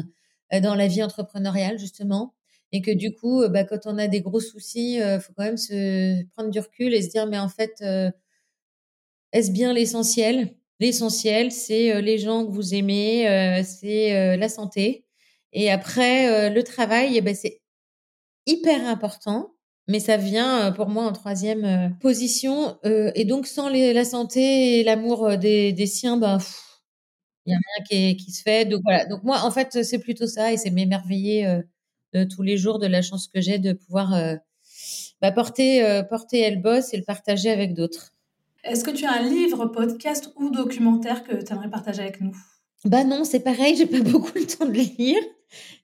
euh, dans la vie entrepreneuriale, justement. Et que du coup, euh, bah, quand on a des gros soucis, il euh, faut quand même se prendre du recul et se dire, mais en fait, euh, est-ce bien l'essentiel? L'essentiel, c'est euh, les gens que vous aimez, euh, c'est euh, la santé. Et après, euh, le travail, eh ben, c'est hyper important, mais ça vient pour moi en troisième position. Euh, et donc, sans les, la santé et l'amour des, des siens, ben, il n'y a rien qui, est, qui se fait. Donc, voilà. Donc, moi, en fait, c'est plutôt ça et c'est m'émerveiller euh, de tous les jours de la chance que j'ai de pouvoir euh, bah, porter, euh, porter ElleBoss et le partager avec d'autres. Est-ce que tu as un livre, podcast ou documentaire que tu aimerais partager avec nous? Bah non, c'est pareil, j'ai pas beaucoup le temps de les lire.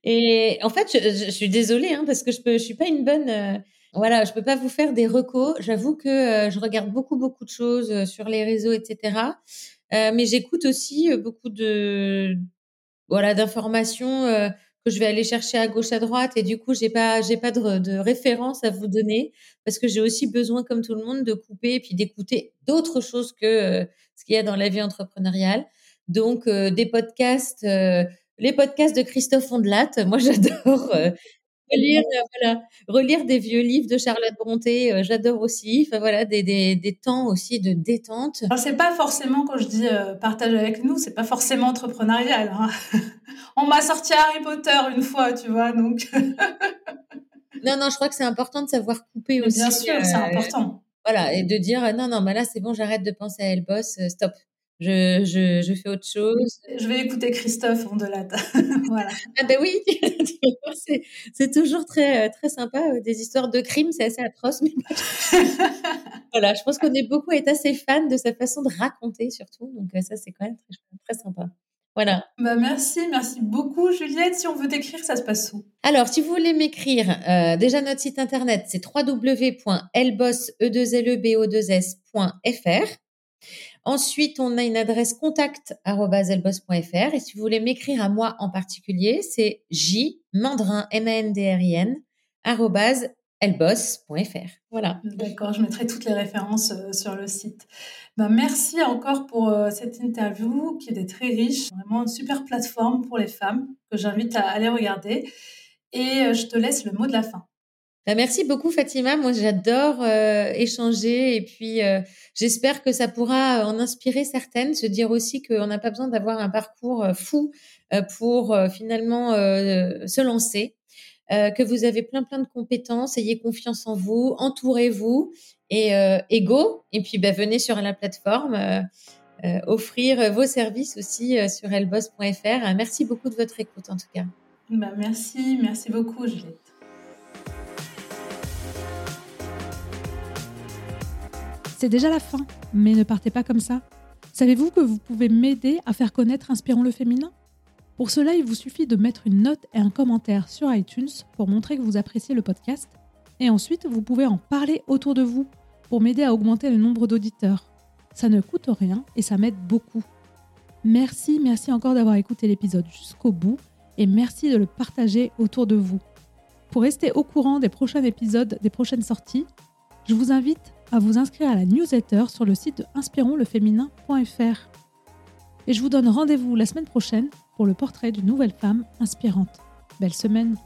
Et en fait, je, je, je suis désolée hein, parce que je peux, je suis pas une bonne, euh, voilà, je peux pas vous faire des recos. J'avoue que euh, je regarde beaucoup beaucoup de choses euh, sur les réseaux, et cetera. Euh, mais j'écoute aussi euh, beaucoup de, voilà, d'informations euh, que je vais aller chercher à gauche à droite. Et du coup, j'ai pas, j'ai pas de, de référence à vous donner parce que j'ai aussi besoin, comme tout le monde, de couper et puis d'écouter d'autres choses que euh, ce qu'il y a dans la vie entrepreneuriale. Donc euh, des podcasts. Euh, Les podcasts de Christophe Hondelatte, moi j'adore euh, relire, euh, voilà, relire des vieux livres de Charlotte Bronté, euh, j'adore aussi. Enfin voilà, des, des, des temps aussi de détente. Alors c'est pas forcément, quand je dis euh, partage avec nous, c'est pas forcément entrepreneurial. Hein. On m'a sorti Harry Potter une fois, tu vois, donc. Non, non, je crois que c'est important de savoir couper aussi. Bien sûr, euh, c'est important. Voilà, et de dire euh, non, non, mais bah là c'est bon, j'arrête de penser à ElleBoss, euh, stop. Je, je, je fais autre chose. Je vais écouter Christophe Hondelatte. Voilà. Ah ben oui, c'est, c'est toujours très, très sympa. Des histoires de crimes, c'est assez atroce. Mais voilà, je pense qu'on est beaucoup, est assez fan de sa façon de raconter surtout. Donc ça, c'est quand même très, très sympa. Voilà. Bah merci, merci beaucoup Juliette. Si on veut t'écrire, ça se passe où? Alors, si vous voulez m'écrire, euh, déjà notre site internet, c'est w w w point elleboss point fr. Ensuite, on a une adresse contact arobase elleboss point fr et si vous voulez m'écrire à moi en particulier, c'est jmandrin, M A N D R I N, arobase elleboss point fr. Voilà. D'accord, je mettrai toutes les références euh, sur le site. Ben, merci encore pour euh, cette interview qui est très riche, vraiment une super plateforme pour les femmes que j'invite à aller regarder. Et euh, je te laisse le mot de la fin. Ben, merci beaucoup Fatima, moi j'adore euh, échanger et puis euh, j'espère que ça pourra en inspirer certaines, se dire aussi qu'on n'a pas besoin d'avoir un parcours euh, fou euh, pour euh, finalement euh, se lancer. Euh, que vous avez plein plein de compétences, ayez confiance en vous, entourez-vous et, euh, et go. Et puis bah, venez sur la plateforme, euh, euh, offrir vos services aussi euh, sur elleboss point fr. Euh, merci beaucoup de votre écoute en tout cas. Bah, merci, merci beaucoup Juliette. C'est déjà la fin, mais ne partez pas comme ça. Savez-vous que vous pouvez m'aider à faire connaître Inspirons le féminin ? Pour cela, il vous suffit de mettre une note et un commentaire sur iTunes pour montrer que vous appréciez le podcast. Et ensuite, vous pouvez en parler autour de vous pour m'aider à augmenter le nombre d'auditeurs. Ça ne coûte rien et ça m'aide beaucoup. Merci, merci encore d'avoir écouté l'épisode jusqu'au bout et merci de le partager autour de vous. Pour rester au courant des prochains épisodes, des prochaines sorties, je vous invite à vous inscrire à la newsletter sur le site de inspirons le féminin point fr. Et je vous donne rendez-vous la semaine prochaine pour le portrait d'une nouvelle femme inspirante. Belle semaine!